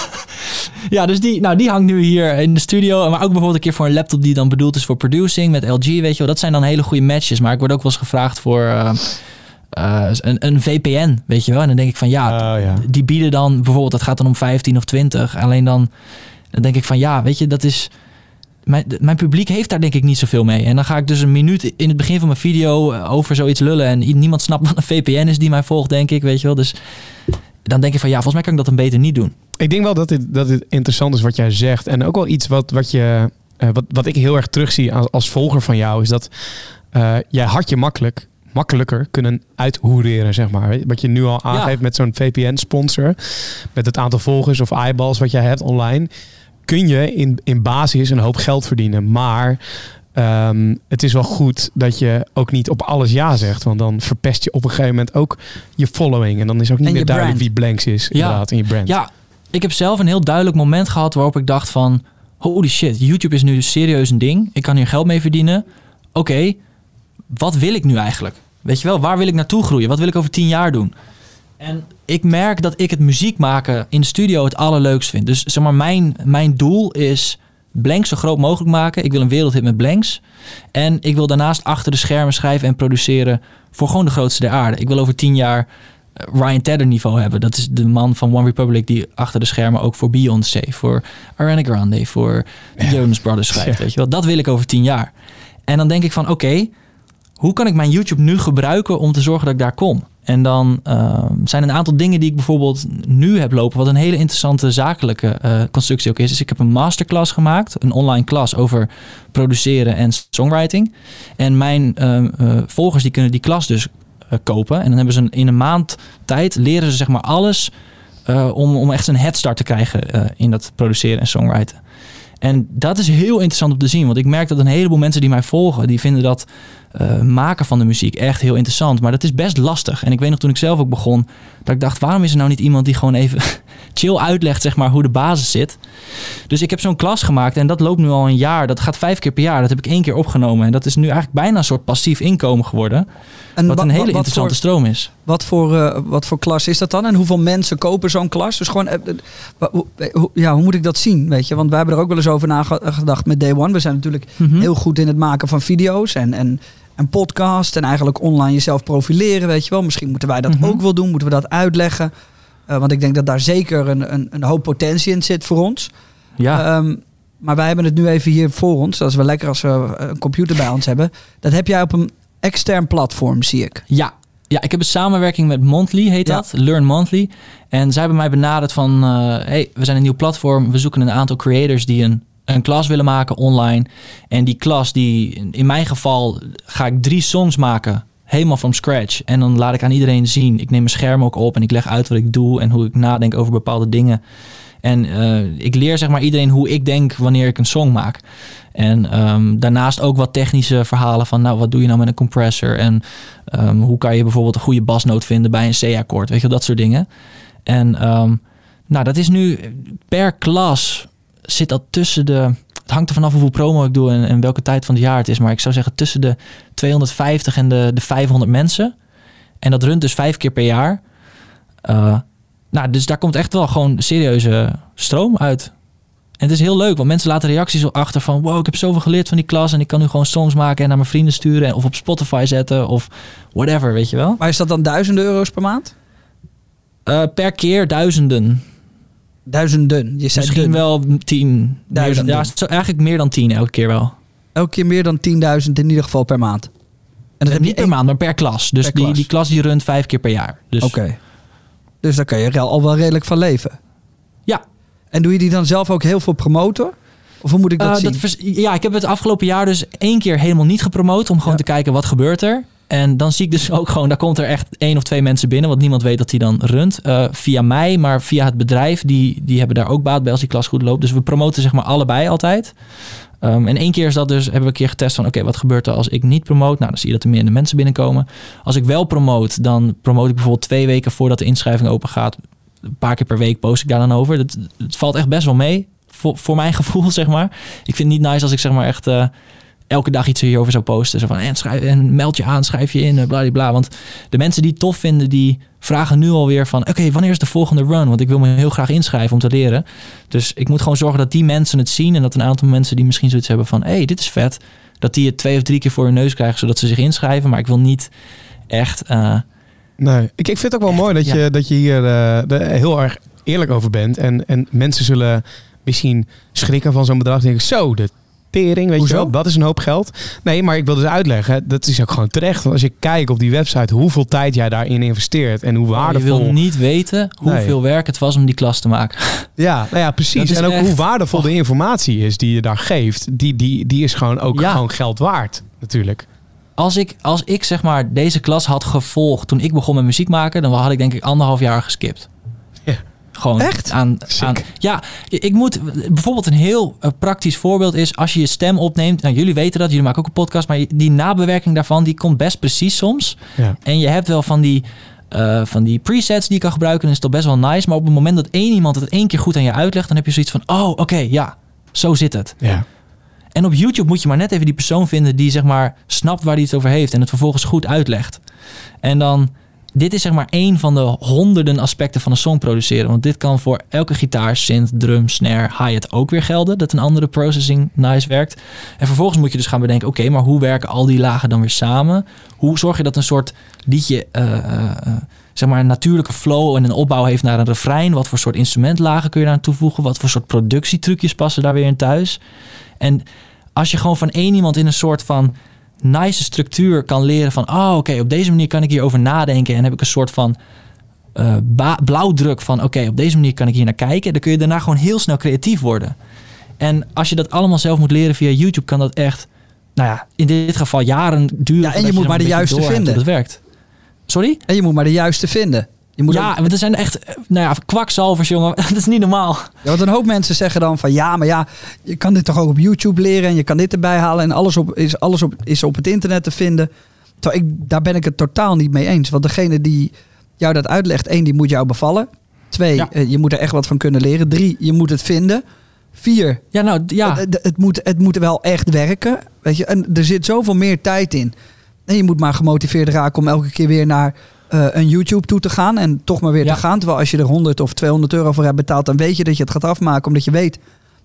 ja, dus die, nou, die hangt nu hier in de studio. Maar ook bijvoorbeeld een keer voor een laptop die dan bedoeld is voor producing met L G, weet je wel. Dat zijn dan hele goede matches. Maar ik word ook wel eens gevraagd voor uh, uh, een, een V P N, weet je wel. En dan denk ik van ja, uh, ja, die bieden dan bijvoorbeeld, dat gaat dan om vijftien of twintig. Alleen dan, dan denk ik van ja, weet je, dat is... Mijn, mijn publiek heeft daar denk ik niet zoveel mee. En dan ga ik dus een minuut in het begin van mijn video over zoiets lullen. En niemand snapt wat een V P N is die mij volgt, denk ik. Weet je wel. Dus dan denk ik van ja, volgens mij kan ik dat dan beter niet doen. Ik denk wel dat dit, dat dit interessant is wat jij zegt. En ook wel iets wat, wat, je, uh, wat, wat ik heel erg terugzie als, als volger van jou. Is dat uh, jij had je makkelijk, makkelijker kunnen uithoereren, zeg maar. Wat je nu al aangeeft ja. met zo'n V P N-sponsor. Met het aantal volgers of eyeballs wat jij hebt online. Kun je in, in basis een hoop geld verdienen. Maar um, het is wel goed dat je ook niet op alles ja zegt. Want dan verpest je op een gegeven moment ook je following. En dan is ook niet en meer duidelijk brand. Wie Blanks is ja. inderdaad in je brand. Ja, ik heb zelf een heel duidelijk moment gehad waarop ik dacht van... Holy shit, YouTube is nu serieus een ding. Ik kan hier geld mee verdienen. Oké, okay, wat wil ik nu eigenlijk? Weet je wel, waar wil ik naartoe groeien? Wat wil ik over tien jaar doen? En ik merk dat ik het muziek maken in de studio het allerleukst vind. Dus zeg maar, mijn, mijn doel is Blanks zo groot mogelijk maken. Ik wil een wereldhit met Blanks. En ik wil daarnaast achter de schermen schrijven en produceren voor gewoon de grootste der aarde. Ik wil over tien jaar Ryan Tedder niveau hebben. Dat is de man van One Republic die achter de schermen ook voor Beyoncé, voor Ariana Grande, voor de Jonas Brothers schrijft. Weet je wel? Dat wil ik over tien jaar. En dan denk ik van oké, okay, hoe kan ik mijn YouTube nu gebruiken om te zorgen dat ik daar kom? En dan uh, zijn een aantal dingen die ik bijvoorbeeld nu heb lopen, wat een hele interessante zakelijke uh, constructie ook is. Dus ik heb een masterclass gemaakt, een online klas over produceren en songwriting. En mijn uh, uh, volgers die kunnen die klas dus uh, kopen. En dan hebben ze een, in een maand tijd leren ze zeg maar alles uh, om, om echt een headstart te krijgen uh, in dat produceren en songwriten. En dat is heel interessant om te zien. Want ik merk dat een heleboel mensen die mij volgen, die vinden dat uh, maken van de muziek echt heel interessant. Maar dat is best lastig. En ik weet nog toen ik zelf ook begon, dat ik dacht, waarom is er nou niet iemand die gewoon even chill uitlegt, zeg maar, hoe de basis zit. Dus ik heb zo'n klas gemaakt en dat loopt nu al een jaar. Dat gaat vijf keer per jaar. Dat heb ik één keer opgenomen. En dat is nu eigenlijk bijna een soort passief inkomen geworden. En wat wa- een hele wat interessante voor, stroom is. Wat voor, uh, wat voor klas is dat dan? En hoeveel mensen kopen zo'n klas? Dus gewoon, uh, uh, uh, uh, ja, hoe moet ik dat zien? Weet je? Want wij hebben er ook wel eens over nagedacht met Day One. We zijn natuurlijk mm-hmm. heel goed in het maken van video's en, en, en podcast. En eigenlijk online jezelf profileren, weet je wel. Misschien moeten wij dat mm-hmm. ook wel doen. Moeten we dat uitleggen? Uh, want ik denk dat daar zeker een, een, een hoop potentie in zit voor ons. Ja. Um, maar wij hebben het nu even hier voor ons. Dat is wel lekker als we een computer bij ons hebben. Dat heb jij op een extern platform, zie ik. Ja, ja ik heb een samenwerking met Monthly, heet ja. dat. Learn Monthly. En zij hebben mij benaderd van... Uh, hey, we zijn een nieuw platform. We zoeken een aantal creators die een, een klas willen maken online. En die klas, die, in mijn geval ga ik drie songs maken... helemaal from scratch. En dan laat ik aan iedereen zien. Ik neem mijn scherm ook op en ik leg uit wat ik doe... en hoe ik nadenk over bepaalde dingen. En uh, ik leer zeg maar iedereen hoe ik denk wanneer ik een song maak. En um, daarnaast ook wat technische verhalen van... nou, wat doe je nou met een compressor? En um, hoe kan je bijvoorbeeld een goede basnoot vinden bij een C-akkoord? Weet je, dat soort dingen. En um, nou, dat is nu per klas zit dat tussen de... Het hangt er vanaf hoeveel promo ik doe en, en welke tijd van het jaar het is. Maar ik zou zeggen tussen de tweehonderdvijftig en de, de vijfhonderd mensen. En dat runt dus vijf keer per jaar. Uh, nou, dus daar komt echt wel gewoon serieuze stroom uit. En het is heel leuk, want mensen laten reacties achter van... wow, ik heb zoveel geleerd van die klas en ik kan nu gewoon songs maken... en naar mijn vrienden sturen of op Spotify zetten of whatever, weet je wel. Maar is dat dan duizenden euro's per maand? Uh, per keer duizenden. Duizenden. Je zei misschien dun. Wel tien. Duizend. Ja, eigenlijk meer dan tien elke keer wel. Elke keer meer dan tienduizend in ieder geval per maand. En dat en heb niet per één... maand, maar per klas. Dus per die, klas. die klas die runt vijf keer per jaar. Dus... Oké. Okay. Dus daar kan je er al wel redelijk van leven. Ja. En doe je die dan zelf ook heel veel promoten? Of hoe moet ik dat uh, zien? Dat vers- ja, ik heb het afgelopen jaar dus één keer helemaal niet gepromoot. Om gewoon ja. te kijken wat gebeurt er. En dan zie ik dus ook gewoon, daar komt er echt één of twee mensen binnen... want niemand weet dat die dan runt. Uh, via mij, maar via het bedrijf. Die, die hebben daar ook baat bij als die klas goed loopt. Dus we promoten zeg maar allebei altijd. Um, en één keer is dat dus, hebben we een keer getest van... oké, okay, wat gebeurt er als ik niet promote? Nou, dan zie je dat er minder mensen binnenkomen. Als ik wel promote, dan promote ik bijvoorbeeld twee weken... voordat de inschrijving open gaat. Een paar keer per week post ik daar dan over. Dat, dat valt echt best wel mee, voor, voor mijn gevoel, zeg maar. Ik vind het niet nice als ik zeg maar echt... Uh, elke dag iets hierover zou posten. Zo van, en, schrijf, en meld je aan, schrijf je in, blablabla. Want de mensen die het tof vinden, die vragen nu alweer van... oké, okay, wanneer is de volgende run? Want ik wil me heel graag inschrijven om te leren. Dus ik moet gewoon zorgen dat die mensen het zien... en dat een aantal mensen die misschien zoiets hebben van... hé, hey, dit is vet, dat die het twee of drie keer voor hun neus krijgen... zodat ze zich inschrijven, maar ik wil niet echt... Uh, nee, ik, ik vind het ook wel echt, mooi dat, ja. je, dat je hier uh, de, heel erg eerlijk over bent. En, en mensen zullen misschien schrikken van zo'n bedrag. Denken, zo, dit... Tering, weet Hoezo? je wel, dat is een hoop geld. Nee, maar ik wil dus uitleggen, dat is ook gewoon terecht. Want als je kijkt op die website hoeveel tijd jij daarin investeert en hoe waardevol... Je wil niet weten hoeveel nee. werk het was om die klas te maken. Ja, nou ja, precies. En ook echt... hoe waardevol de informatie is die je daar geeft, die, die, die is gewoon ook ja. gewoon geld waard, natuurlijk. Als ik, als ik zeg maar deze klas had gevolgd toen ik begon met muziek maken, dan had ik denk ik anderhalf jaar geskipt. Gewoon echt? Aan, aan, ja, ik moet bijvoorbeeld een heel uh, praktisch voorbeeld is als je je stem opneemt. Nou, jullie weten dat, jullie maken ook een podcast, maar die nabewerking daarvan die komt best precies soms. Ja. En je hebt wel van die, uh, van die presets die je kan gebruiken, dan is dat best wel nice. Maar op het moment dat één iemand het één keer goed aan je uitlegt, dan heb je zoiets van: oh, oké, okay, ja, zo zit het. Ja. En op YouTube moet je maar net even die persoon vinden die zeg maar snapt waar hij het over heeft en het vervolgens goed uitlegt. En dan. Dit is zeg maar één van de honderden aspecten van een song produceren. Want dit kan voor elke gitaar, synth, drum, snare, hi-hat ook weer gelden. Dat een andere processing nice werkt. En vervolgens moet je dus gaan bedenken... oké, okay, maar hoe werken al die lagen dan weer samen? Hoe zorg je dat een soort liedje... Uh, uh, zeg maar een natuurlijke flow en een opbouw heeft naar een refrein? Wat voor soort instrumentlagen kun je daar toevoegen? Wat voor soort productietrucjes passen daar weer in thuis? En als je gewoon van één iemand in een soort van... nice structuur kan leren van... oh, oké, okay, op deze manier kan ik hierover nadenken... en heb ik een soort van uh, ba- blauwdruk van... oké, okay, op deze manier kan ik hier naar kijken... dan kun je daarna gewoon heel snel creatief worden. En als je dat allemaal zelf moet leren via YouTube... kan dat echt, nou ja, in dit geval jaren duren... Ja, en je moet je maar de juiste vinden. Dat werkt. Sorry? En je moet maar de juiste vinden. Je moet ja, ook... want er zijn echt, nou ja, kwakzalvers, jongen. Dat is niet normaal. Ja, want een hoop mensen zeggen dan van... ja, maar ja, je kan dit toch ook op YouTube leren... en je kan dit erbij halen... en alles, op, is, alles op, is op het internet te vinden. Terwijl ik, daar ben ik het totaal niet mee eens. Want degene die jou dat uitlegt... één, die moet jou bevallen. Twee, ja. je moet er echt wat van kunnen leren. Drie, je moet het vinden. Vier, ja, nou, ja. Het, het, moet, het moet wel echt werken. Weet je? En er zit zoveel meer tijd in. En je moet maar gemotiveerd raken om elke keer weer naar... Uh, een YouTube toe te gaan en toch maar weer ja. te gaan. Terwijl als je er honderd of tweehonderd euro voor hebt betaald... dan weet je dat je het gaat afmaken omdat je weet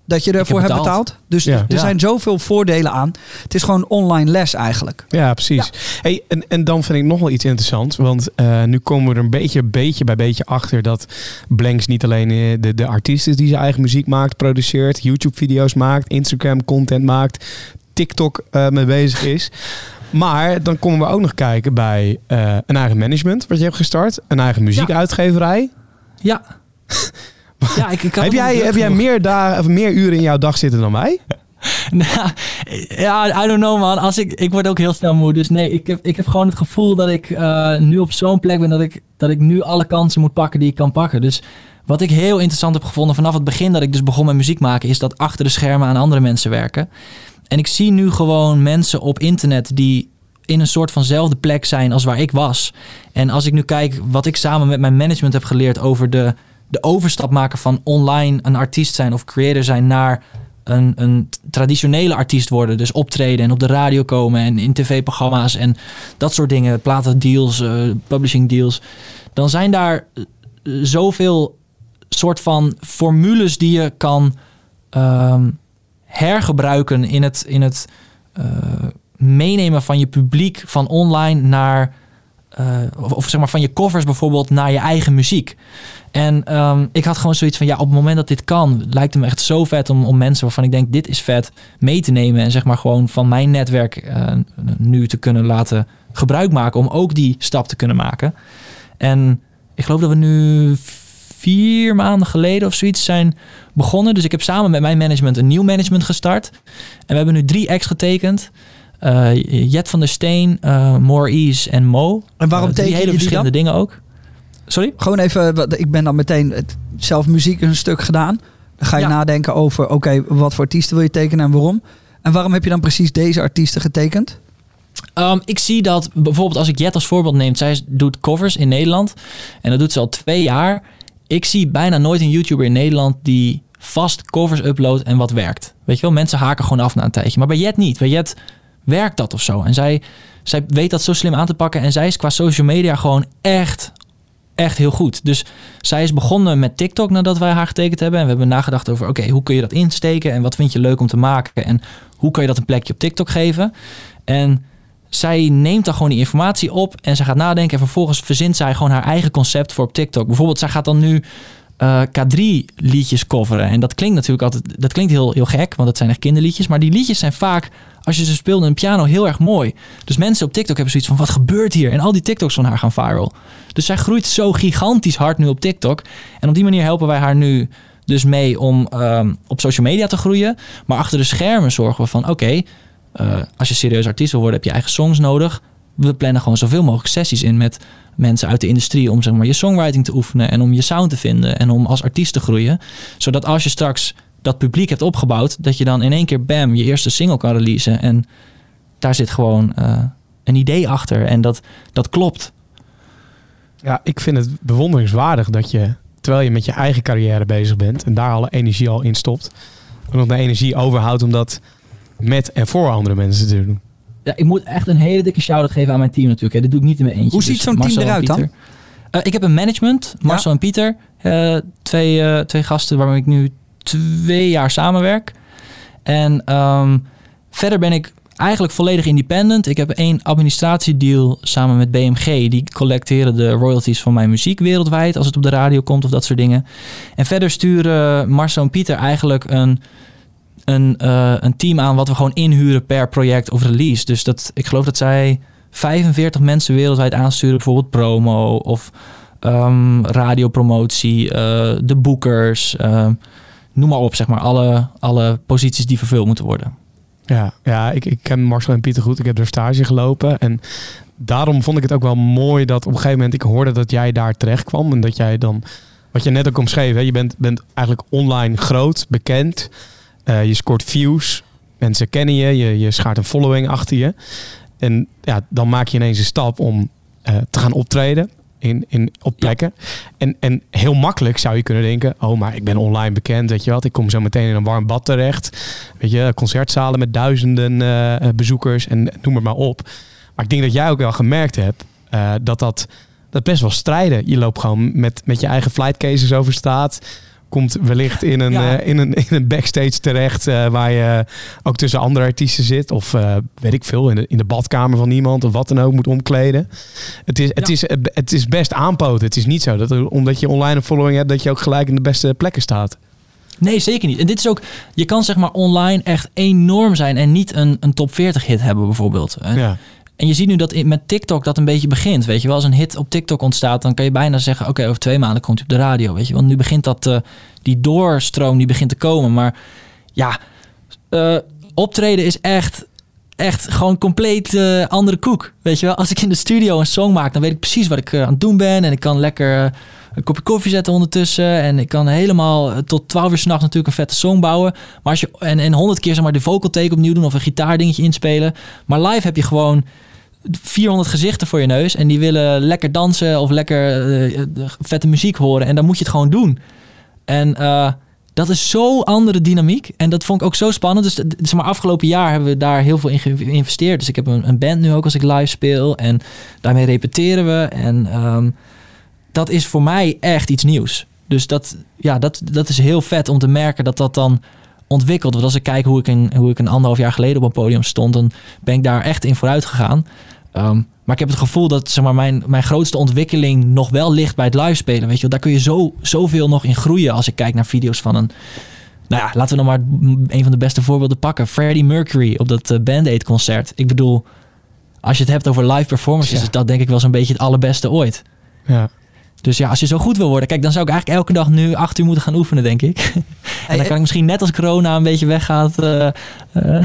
dat je ervoor heb hebt betaald. Dus ja. er ja. zijn zoveel voordelen aan. Het is gewoon online les eigenlijk. Ja, precies. Ja. Hey, en, en dan vind ik nog wel iets interessants. Want uh, nu komen we er een beetje, beetje bij beetje achter... dat Blanks niet alleen de, de artiest is die zijn eigen muziek maakt, produceert... YouTube-video's maakt, Instagram-content maakt... TikTok uh, mee bezig is... Maar dan komen we ook nog kijken bij uh, een eigen management, wat je hebt gestart. Een eigen muziekuitgeverij. Ja. ja ik, ik heb jij, heb jij meer, dagen, of meer uren in jouw dag zitten dan mij? nou, ja, I don't know man. Als ik, ik word ook heel snel moe. Dus nee, ik heb, ik heb gewoon het gevoel dat ik uh, nu op zo'n plek ben dat ik, dat ik nu alle kansen moet pakken die ik kan pakken. Dus wat ik heel interessant heb gevonden vanaf het begin dat ik dus begon met muziek maken, is dat achter de schermen aan andere mensen werken. En ik zie nu gewoon mensen op internet die in een soort vanzelfde plek zijn als waar ik was. En als ik nu kijk wat ik samen met mijn management heb geleerd over de, de overstap maken van online een artiest zijn of creator zijn naar een, een traditionele artiest worden. Dus optreden en op de radio komen en in tv-programma's en dat soort dingen. Platendeals, uh, publishing deals. Dan zijn daar zoveel soort van formules die je kan... Um, hergebruiken in het, in het uh, meenemen van je publiek van online naar... Uh, of, of zeg maar van je covers bijvoorbeeld naar je eigen muziek. En um, ik had gewoon zoiets van... ja, op het moment dat dit kan... lijkt het me echt zo vet om, om mensen waarvan ik denk... dit is vet, mee te nemen... en zeg maar gewoon van mijn netwerk uh, nu te kunnen laten gebruik maken... om ook die stap te kunnen maken. En ik geloof dat we nu... vier maanden geleden of zoiets zijn begonnen. Dus ik heb samen met mijn management een nieuw management gestart. En we hebben nu drie acts getekend. Uh, Jet van der Steen, uh, More Ease en Mo. En waarom uh, teken je hele verschillende dingen ook. Sorry? Gewoon even, ik ben dan meteen zelf muziek een stuk gedaan. Dan ga je ja. nadenken over, oké, okay, wat voor artiesten wil je tekenen en waarom? En waarom heb je dan precies deze artiesten getekend? Um, ik zie dat, bijvoorbeeld als ik Jet als voorbeeld neem. Zij doet covers in Nederland. En dat doet ze al twee jaar. Ik zie bijna nooit een YouTuber in Nederland die vast covers uploadt en wat werkt. Weet je wel, mensen haken gewoon af na een tijdje. Maar bij Jet niet. Bij Jet werkt dat of zo. En zij, zij weet dat zo slim aan te pakken. En zij is qua social media gewoon echt, echt heel goed. Dus zij is begonnen met TikTok nadat wij haar getekend hebben. En we hebben nagedacht over, oké, okay, hoe kun je dat insteken? En wat vind je leuk om te maken? En hoe kan je dat een plekje op TikTok geven? En... zij neemt dan gewoon die informatie op en zij gaat nadenken. En vervolgens verzint zij gewoon haar eigen concept voor op TikTok. Bijvoorbeeld, zij gaat dan nu uh, K drie liedjes coveren. En dat klinkt natuurlijk altijd, dat klinkt heel, heel gek, want dat zijn echt kinderliedjes. Maar die liedjes zijn vaak, als je ze speelt in een piano, heel erg mooi. Dus mensen op TikTok hebben zoiets van, wat gebeurt hier? En al die TikToks van haar gaan viral. Dus zij groeit zo gigantisch hard nu op TikTok. En op die manier helpen wij haar nu dus mee om um, op social media te groeien. Maar achter de schermen zorgen we van, oké... Okay, Uh, als je serieus artiest wil worden, heb je eigen songs nodig. We plannen gewoon zoveel mogelijk sessies in met mensen uit de industrie... om zeg maar je songwriting te oefenen en om je sound te vinden... en om als artiest te groeien. Zodat als je straks dat publiek hebt opgebouwd... dat je dan in één keer, bam, je eerste single kan releasen. En daar zit gewoon uh, een idee achter. En dat, dat klopt. Ja, ik vind het bewonderingswaardig dat je... terwijl je met je eigen carrière bezig bent... en daar alle energie al in stopt... en nog de energie overhoudt omdat... met en voor andere mensen te doen. Ja, ik moet echt een hele dikke shout-out geven aan mijn team natuurlijk. Hè. Dit doe ik niet in mijn eentje. Hoe ziet dus zo'n Marcel team eruit dan? Uh, ik heb een management. Marcel ja. en Pieter. Uh, twee, uh, twee gasten waarmee ik nu twee jaar samenwerk. En um, verder ben ik eigenlijk volledig independent. Ik heb één administratiedeal samen met B M G. Die collecteren de royalties van mijn muziek wereldwijd... als het op de radio komt of dat soort dingen. En verder sturen Marcel en Pieter eigenlijk een... een, uh, een team aan wat we gewoon inhuren per project of release. Dus dat, ik geloof dat zij vijfenveertig mensen wereldwijd aansturen. Bijvoorbeeld promo of um, radiopromotie, uh, de boekers. Uh, noem maar op, zeg maar. Alle, alle posities die vervuld moeten worden. Ja, ja ik, ik ken Marcel en Pieter goed. Ik heb er stage gelopen en daarom vond ik het ook wel mooi dat op een gegeven moment ik hoorde dat jij daar terecht kwam. En dat jij dan, wat je net ook omschreef, hè, je bent, bent eigenlijk online groot, bekend. Uh, je scoort views, mensen kennen je, je, je schaart een following achter je. En ja, dan maak je ineens een stap om uh, te gaan optreden in, in, op plekken. Ja. En, en heel makkelijk zou je kunnen denken, oh maar ik ben online bekend, weet je wat. Ik kom zo meteen in een warm bad terecht. Weet je, concertzalen met duizenden uh, bezoekers en noem het maar op. Maar ik denk dat jij ook wel gemerkt hebt uh, dat, dat dat best wel strijden. Je loopt gewoon met, met je eigen flight cases over straat. Komt wellicht in een, ja. uh, in een, in een backstage terecht uh, waar je ook tussen andere artiesten zit. Of uh, weet ik veel, in de, in de badkamer van iemand of wat dan ook moet omkleden. Het is, het ja. is, het is best aanpoten. Het is niet zo dat omdat je online een following hebt dat je ook gelijk in de beste plekken staat. Nee, zeker niet. En dit is ook, je kan zeg maar online echt enorm zijn en niet een, een top veertig hit hebben bijvoorbeeld. Hè? Ja. En je ziet nu dat met TikTok dat een beetje begint. Weet je wel, als een hit op TikTok ontstaat, dan kan je bijna zeggen, oké, okay, over twee maanden komt hij op de radio. Weet je, want nu begint dat, uh, die doorstroom die begint te komen. Maar ja, uh, optreden is echt, echt gewoon compleet uh, andere koek. Weet je wel, als ik in de studio een song maak, dan weet ik precies wat ik uh, aan het doen ben. En ik kan lekker uh, een kopje koffie zetten ondertussen. En ik kan helemaal uh, tot twaalf uur 's nachts natuurlijk een vette song bouwen. Maar als je, en, en honderd keer zeg maar de vocal take opnieuw doen of een gitaardingetje inspelen. Maar live heb je gewoon vierhonderd gezichten voor je neus en die willen lekker dansen of lekker uh, vette muziek horen. En dan moet je het gewoon doen. En uh, dat is zo'n andere dynamiek. En dat vond ik ook zo spannend. Dus zeg maar, afgelopen jaar hebben we daar heel veel in geïnvesteerd. Dus ik heb een, een band nu ook als ik live speel. En daarmee repeteren we. En um, dat is voor mij echt iets nieuws. Dus dat, ja, dat, dat is heel vet om te merken dat dat dan ontwikkeld. Want als ik kijk hoe ik, een, hoe ik een anderhalf jaar geleden op een podium stond, dan ben ik daar echt in vooruit gegaan. Um, maar ik heb het gevoel dat zeg maar, mijn, mijn grootste ontwikkeling nog wel ligt bij het live spelen. Weet je, daar kun je zo, zoveel nog in groeien als ik kijk naar video's van een, nou ja, laten we nog maar een van de beste voorbeelden pakken. Freddie Mercury op dat uh, Band-Aid concert. Ik bedoel, als je het hebt over live performances, ja. is dat denk ik wel zo'n beetje het allerbeste ooit. Ja. Dus ja, als je zo goed wil worden, kijk, dan zou ik eigenlijk elke dag nu acht uur moeten gaan oefenen, denk ik. En dan kan ik misschien net als corona een beetje weggaat. Uh, uh,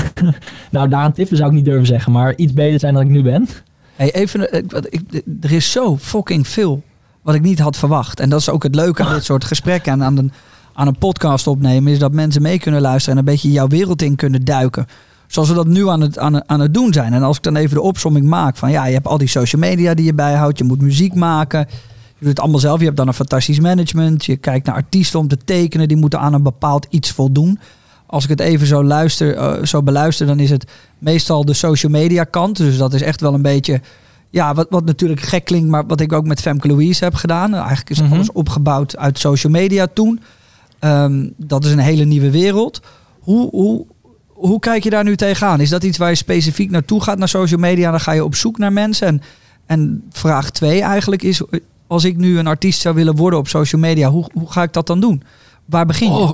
nou, daar een tip zou ik niet durven zeggen, maar iets beter zijn dan ik nu ben. Hey, even, ik, ik, er is zo fucking veel wat ik niet had verwacht. En dat is ook het leuke aan dit soort gesprekken en aan een, aan een podcast opnemen, is dat mensen mee kunnen luisteren en een beetje jouw wereld in kunnen duiken. Zoals we dat nu aan het, aan, aan het doen zijn. En als ik dan even de opsomming maak van, ja, je hebt al die social media die je bijhoudt, je moet muziek maken. Je doet het allemaal zelf. Je hebt dan een fantastisch management. Je kijkt naar artiesten om te tekenen. Die moeten aan een bepaald iets voldoen. Als ik het even zo, luister, uh, zo beluister, dan is het meestal de social media kant. Dus dat is echt wel een beetje, ja, wat, wat natuurlijk gek klinkt, maar wat ik ook met Famke Louise heb gedaan. Eigenlijk is mm-hmm. alles opgebouwd uit social media toen. Um, dat is een hele nieuwe wereld. Hoe, hoe, hoe kijk je daar nu tegenaan? Is dat iets waar je specifiek naartoe gaat, naar social media? Dan ga je op zoek naar mensen. En, en vraag twee eigenlijk is, als ik nu een artiest zou willen worden op social media, hoe, hoe ga ik dat dan doen? Waar begin je? Oh,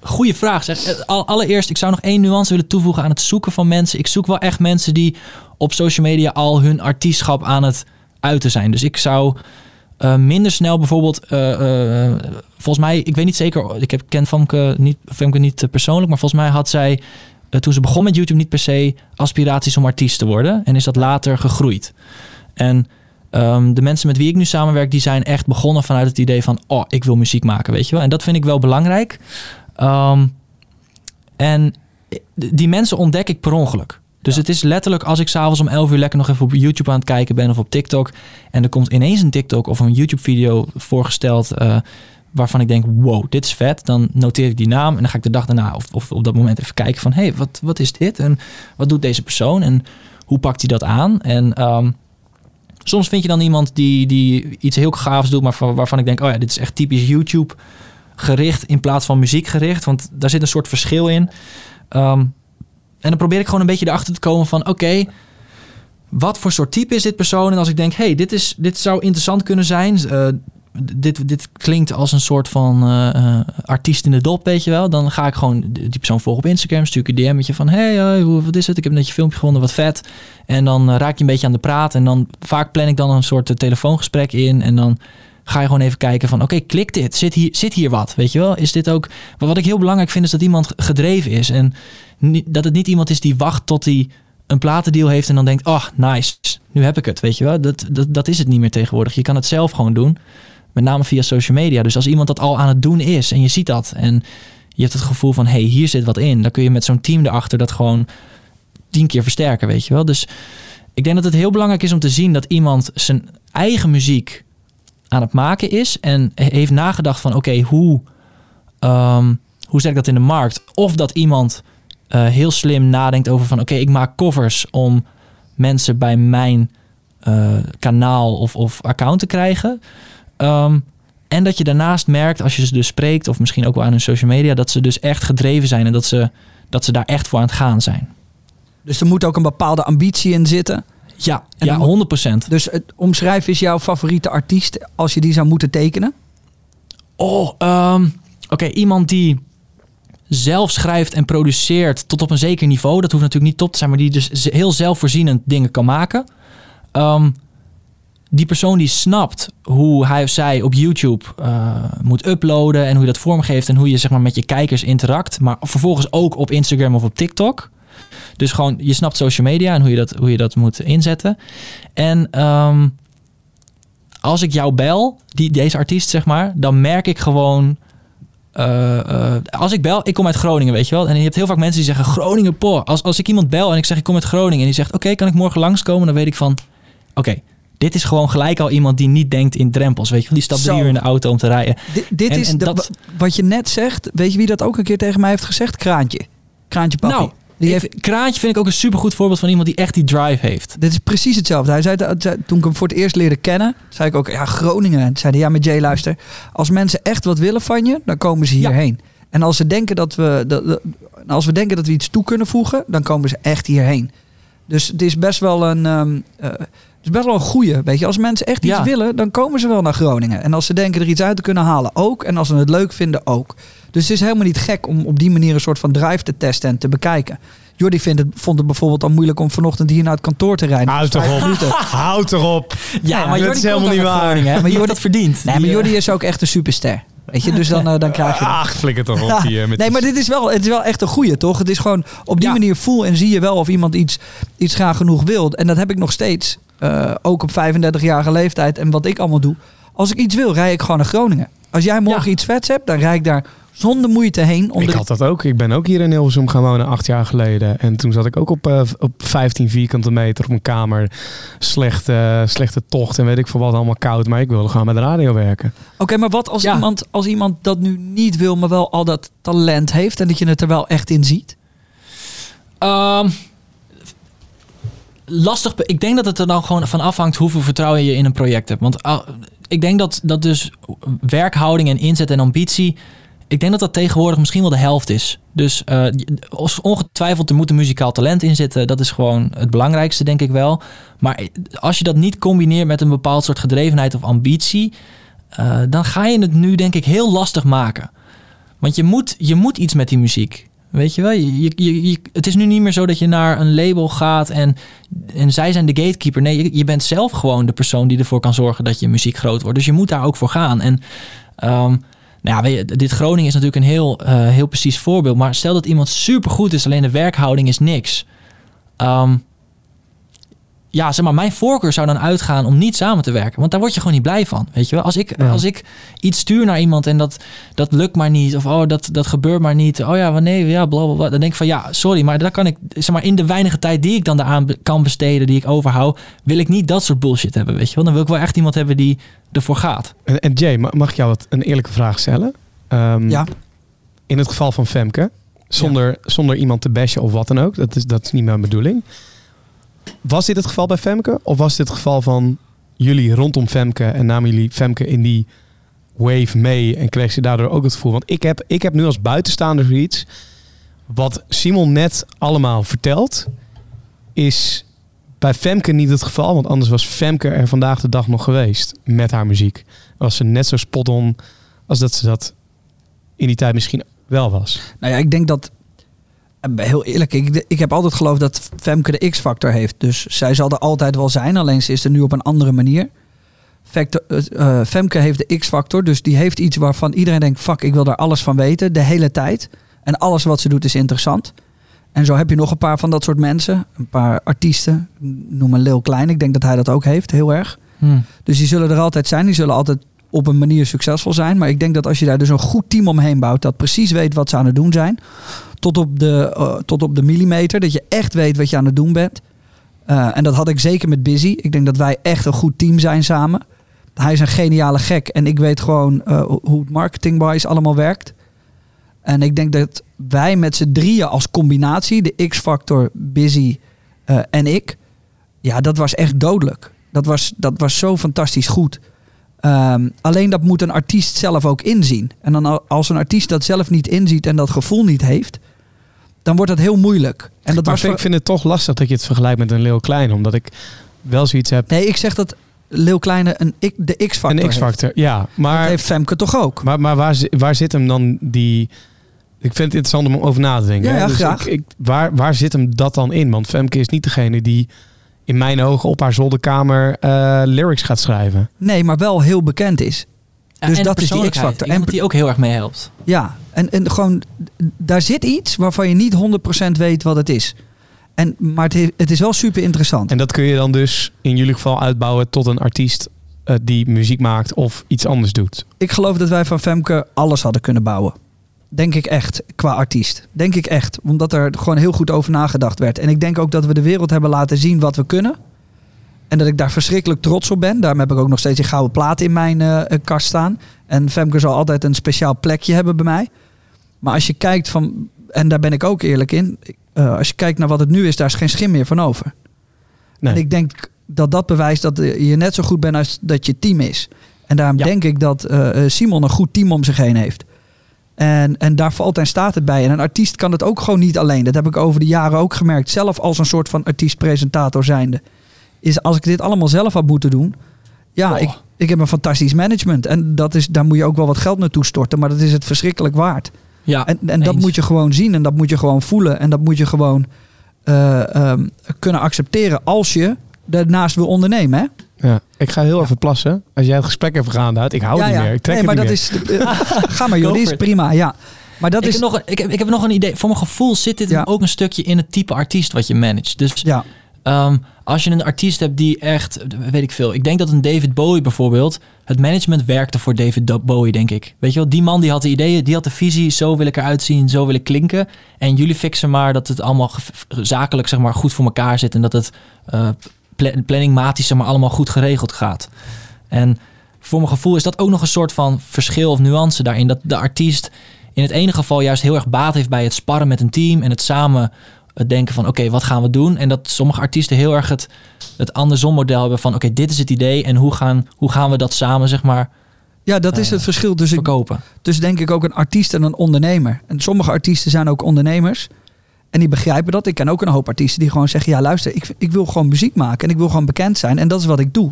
goeie vraag zeg. Allereerst, ik zou nog één nuance willen toevoegen aan het zoeken van mensen. Ik zoek wel echt mensen die op social media al hun artiestschap aan het uiten zijn. Dus ik zou uh, minder snel bijvoorbeeld, uh, uh, volgens mij, ik weet niet zeker, ik heb, ken Famke niet, Famke niet persoonlijk, maar volgens mij had zij, uh, toen ze begon met YouTube, niet per se aspiraties om artiest te worden. En is dat later gegroeid. En Um, de mensen met wie ik nu samenwerk, die zijn echt begonnen vanuit het idee van, oh, ik wil muziek maken, weet je wel. En dat vind ik wel belangrijk. Um, en die mensen ontdek ik per ongeluk. Dus ja. Het is letterlijk, als ik s'avonds om elf uur lekker nog even op YouTube aan het kijken ben of op TikTok, en er komt ineens een TikTok of een YouTube video voorgesteld, Uh, waarvan ik denk, wow, dit is vet. Dan noteer ik die naam en dan ga ik de dag daarna of, of op dat moment even kijken van, hé, hey, wat, wat is dit? En wat doet deze persoon? En hoe pakt hij dat aan? En Um, soms vind je dan iemand die, die iets heel gaafs doet, maar waarvan ik denk, oh ja, dit is echt typisch YouTube gericht in plaats van muziek gericht. Want daar zit een soort verschil in. Um, en dan probeer ik gewoon een beetje erachter te komen van, oké, okay, wat voor soort type is dit persoon? En als ik denk, hé, hey, dit, dit zou interessant kunnen zijn. Uh, dit, dit klinkt als een soort van uh, artiest in de dop, weet je wel. Dan ga ik gewoon die persoon volgen op Instagram. Stuur ik een D M'tje van, hey, hey, hoe, wat is het? Ik heb net je filmpje gevonden, wat vet. En dan uh, raak je een beetje aan de praat. En dan vaak plan ik dan een soort uh, telefoongesprek in. En dan ga je gewoon even kijken van, oké, okay, klik dit. Zit hier, zit hier wat, weet je wel? Is dit ook... Wat ik heel belangrijk vind is dat iemand gedreven is. En niet, dat het niet iemand is die wacht tot hij een platendeal heeft en dan denkt, oh, nice, nu heb ik het, weet je wel. Dat, dat, dat is het niet meer tegenwoordig. Je kan het zelf gewoon doen. Met name via social media. Dus als iemand dat al aan het doen is en je ziet dat en je hebt het gevoel van, hé, hey, hier zit wat in. Dan kun je met zo'n team erachter dat gewoon tien keer versterken, weet je wel. Dus ik denk dat het heel belangrijk is om te zien dat iemand zijn eigen muziek aan het maken is en heeft nagedacht van, oké, okay, hoe, um, hoe zet ik dat in de markt? Of dat iemand uh, heel slim nadenkt over van, oké, okay, ik maak covers om mensen bij mijn uh, kanaal of, of account te krijgen. Um, en dat je daarnaast merkt, als je ze dus spreekt, of misschien ook wel aan hun social media, dat ze dus echt gedreven zijn en dat ze, dat ze daar echt voor aan het gaan zijn. Dus er moet ook een bepaalde ambitie in zitten? Ja, en ja, honderd procent. Dus het omschrijf is jouw favoriete artiest, als je die zou moeten tekenen? Oh, um, oké, okay, iemand die zelf schrijft en produceert tot op een zeker niveau. Dat hoeft natuurlijk niet top te zijn, maar die dus heel zelfvoorzienend dingen kan maken. Um, die persoon die snapt hoe hij of zij op YouTube uh, moet uploaden en hoe je dat vormgeeft en hoe je, zeg maar, met je kijkers interact. Maar vervolgens ook op Instagram of op TikTok. Dus gewoon, je snapt social media en hoe je dat, hoe je dat moet inzetten. En um, als ik jou bel, die, deze artiest, zeg maar, dan merk ik gewoon... Uh, uh, als ik bel, ik kom uit Groningen, weet je wel. En je hebt heel vaak mensen die zeggen, Groningen, po. Als, als ik iemand bel en ik zeg, ik kom uit Groningen. En die zegt, oké, okay, kan ik morgen langskomen? Dan weet ik van, oké, okay, dit is gewoon gelijk al iemand die niet denkt in drempels, weet je wel. Die stapt drie uur in de auto om te rijden. D- dit en, is en de, dat... wat je net zegt. Weet je wie dat ook een keer tegen mij heeft gezegd? Kraantje. Kraantje papi. Nou, die heeft... ik, Kraantje vind ik ook een supergoed voorbeeld van iemand die echt die drive heeft. Dit is precies hetzelfde. Hij zei, toen ik hem voor het eerst leerde kennen, zei ik ook, ja, Groningen. En zei hij, ja, met Jay, luister, als mensen echt wat willen van je, dan komen ze hierheen. Ja. En als ze denken dat we, dat, als we denken dat we iets toe kunnen voegen, dan komen ze echt hierheen. Dus het is best wel een... Um, uh, Het is best wel een goeie, weet je. Als mensen echt iets ja. willen, dan komen ze wel naar Groningen. En als ze denken er iets uit te kunnen halen, ook. En als ze het leuk vinden, ook. Dus het is helemaal niet gek om op die manier een soort van drive te testen en te bekijken. Jordi vindt het, vond het bijvoorbeeld al moeilijk om vanochtend hier naar het kantoor te rijden. Houd erop. Houd erop. Ja, ja, maar Jordi, dat is helemaal niet waar. Maar Jordi heeft dat verdiend. Nee, maar Jordi is ook echt een superster. Weet je, dus dan, uh, dan krijg je... Ach, flikker toch op hier. Met nee, maar dit is wel, het is wel echt een goeie, toch? Het is gewoon, op die ja. manier voel en zie je wel of iemand iets, iets graag genoeg wil. En dat heb ik nog steeds. Uh, ook op vijfendertigjarige leeftijd en wat ik allemaal doe. Als ik iets wil, rij ik gewoon naar Groningen. Als jij morgen ja. iets vets hebt, dan rijd ik daar zonder moeite heen. Om ik de... had dat ook. Ik ben ook hier in Hilversum gaan wonen acht jaar geleden. En toen zat ik ook op, uh, op vijftien vierkante meter op mijn kamer. Slechte, uh, slechte tocht en weet ik veel wat, allemaal koud. Maar ik wilde gewoon met de radio werken. Oké, okay, maar wat als, ja. iemand, als iemand dat nu niet wil, maar wel al dat talent heeft en dat je het er wel echt in ziet? Um... Lastig. Ik denk dat het er dan gewoon van afhangt hoeveel vertrouwen je in een project hebt. Want uh, ik denk dat, dat dus werkhouding en inzet en ambitie... Ik denk dat dat tegenwoordig misschien wel de helft is. Dus uh, ongetwijfeld, er moet een muzikaal talent in zitten. Dat is gewoon het belangrijkste, denk ik wel. Maar als je dat niet combineert met een bepaald soort gedrevenheid of ambitie... Uh, dan ga je het nu, denk ik, heel lastig maken. Want je moet, je moet iets met die muziek. Weet je wel, je, je, je, het is nu niet meer zo dat je naar een label gaat en, en zij zijn de gatekeeper. Nee, je, je bent zelf gewoon de persoon die ervoor kan zorgen dat je muziek groot wordt. Dus je moet daar ook voor gaan. En um, nou ja, weet je, dit Groningen is natuurlijk een heel, uh, heel precies voorbeeld. Maar stel dat iemand supergoed is, alleen de werkhouding is niks. Um, ja, zeg maar, mijn voorkeur zou dan uitgaan om niet samen te werken. Want daar word je gewoon niet blij van, weet je wel. Als ik, ja. als ik iets stuur naar iemand en dat, dat lukt maar niet... of oh, dat, dat gebeurt maar niet, oh ja, nee, ja, blablabla... dan denk ik van, ja, sorry, maar daar kan ik... zeg maar, in de weinige tijd die ik dan daaraan kan besteden... die ik overhoud, wil ik niet dat soort bullshit hebben, weet je wel. Dan wil ik wel echt iemand hebben die ervoor gaat. En, en Jay, mag ik jou wat een eerlijke vraag stellen? Um, ja. In het geval van Famke, zonder, ja. zonder iemand te bashen of wat dan ook... dat is, dat is niet mijn bedoeling... Was dit het geval bij Famke? Of was dit het geval van jullie rondom Famke... en namen jullie Famke in die wave mee... en kreeg ze daardoor ook het gevoel? Want ik heb, ik heb nu als buitenstaander zoiets... wat Simon net allemaal vertelt... is Bij Famke niet het geval, want anders was Famke er vandaag de dag nog geweest met haar muziek. Was ze net zo spot-on als dat ze dat in die tijd misschien wel was. Nou ja, ik denk dat... Heel eerlijk, ik, ik heb altijd geloofd dat Famke de X-factor heeft. Dus zij zal er altijd wel zijn, alleen ze is er nu op een andere manier. Factor, uh, Famke heeft de X-factor, dus die heeft iets waarvan iedereen denkt... fuck, ik wil daar alles van weten, de hele tijd. En alles wat ze doet is interessant. En zo heb je nog een paar van dat soort mensen. Een paar artiesten, noem een Lil Klein. Ik denk dat hij dat ook heeft, heel erg. Hmm. Dus die zullen er altijd zijn, die zullen altijd op een manier succesvol zijn. Maar ik denk dat als je daar dus een goed team omheen bouwt... dat precies weet wat ze aan het doen zijn... tot op de, uh, tot op de millimeter, dat je echt weet wat je aan het doen bent. Uh, en dat had ik zeker met Busy. Ik denk dat wij echt een goed team zijn samen. Hij is een geniale gek. En ik weet gewoon uh, hoe het marketing-wise allemaal werkt. En ik denk dat wij met z'n drieën als combinatie... de X-factor, Busy uh, en ik... ja, dat was echt dodelijk. Dat was, dat was zo fantastisch goed... Um, alleen dat moet een artiest zelf ook inzien. En dan als een artiest dat zelf niet inziet en dat gevoel niet heeft, dan wordt dat heel moeilijk. En dat maar was ik ver... vind het toch lastig dat je het vergelijkt met een Lil Kleine, omdat ik wel zoiets heb. Nee, ik zeg dat Lil Kleine een ik, de X-factor Een X-factor, heeft. Ja. Maar dat heeft Famke toch ook. Maar, maar waar, waar zit hem dan die... Ik vind het interessant om over na te denken. Ja, ja dus graag. Ik, ik, waar, waar zit hem dat dan in? Want Famke is niet degene die... in mijn ogen op haar zolderkamer uh, lyrics gaat schrijven. Nee, maar wel heel bekend is. Ja, dus dat is die X-factor. En die ook heel erg mee helpt. Ja, en, en gewoon, daar zit iets waarvan je niet honderd procent weet wat het is. En, maar het, het is wel super interessant. En dat kun je dan dus in jullie geval uitbouwen tot een artiest uh, die muziek maakt of iets anders doet. Ik geloof dat wij van Famke alles hadden kunnen bouwen. Denk ik echt, qua artiest. Denk ik echt, omdat er gewoon heel goed over nagedacht werd. En ik denk ook dat we de wereld hebben laten zien wat we kunnen. En dat ik daar verschrikkelijk trots op ben. Daarom heb ik ook nog steeds een gouden plaat in mijn uh, kast staan. En Famke zal altijd een speciaal plekje hebben bij mij. Maar als je kijkt van... en daar ben ik ook eerlijk in. Uh, als je kijkt naar wat het nu is, daar is geen schim meer van over. Nee. En ik denk dat dat bewijst dat je net zo goed bent als dat je team is. En daarom ja. denk ik dat uh, Simon een goed team om zich heen heeft. En, en daar valt en staat het bij. En een artiest kan het ook gewoon niet alleen. Dat heb ik over de jaren ook gemerkt. Zelf als een soort van artiest-presentator zijnde. Is als ik dit allemaal zelf had moeten doen. Ja, oh. ik, ik heb een fantastisch management. En dat is, daar moet je ook wel wat geld naartoe storten. Maar dat is het verschrikkelijk waard. Ja, en en dat moet je gewoon zien. En dat moet je gewoon voelen. En dat moet je gewoon uh, um, kunnen accepteren. Als je daarnaast wil ondernemen, hè? Ja, ik ga heel ja. even plassen. Als jij het gesprek hebt geaanduid, ik hou ja, niet ja. meer. Ik trek nee, maar niet dat meer. Is, uh, ga maar, Jordi, is prima. Ja. Maar dat ik, is... heb nog, ik, heb, ik heb nog een idee. Voor mijn gevoel zit dit ja. ook een stukje in het type artiest wat je managt. Dus ja. um, als je een artiest hebt die echt, weet ik veel. Ik denk dat een David Bowie bijvoorbeeld, het management werkte voor David Bowie, denk ik. Weet je wel, die man die had de ideeën, die had de visie. Zo wil ik eruit zien, zo wil ik klinken. En jullie fixen maar dat het allemaal zakelijk zeg maar goed voor elkaar zit en dat het... Uh, planningmatisch, maar allemaal goed geregeld gaat. En voor mijn gevoel is dat ook nog een soort van verschil of nuance daarin. Dat de artiest in het ene geval juist heel erg baat heeft bij het sparren met een team en het samen het denken van oké, okay, wat gaan we doen? En dat sommige artiesten heel erg het, het andersom model hebben van oké, okay, dit is het idee en hoe gaan, hoe gaan we dat samen zeg maar ja, dat is uh, het verschil tussen verkopen. Dus denk ik ook een artiest en een ondernemer. En sommige artiesten zijn ook ondernemers. En die begrijpen dat. Ik ken ook een hoop artiesten die gewoon zeggen... ja, luister, ik, ik wil gewoon muziek maken en ik wil gewoon bekend zijn. En dat is wat ik doe.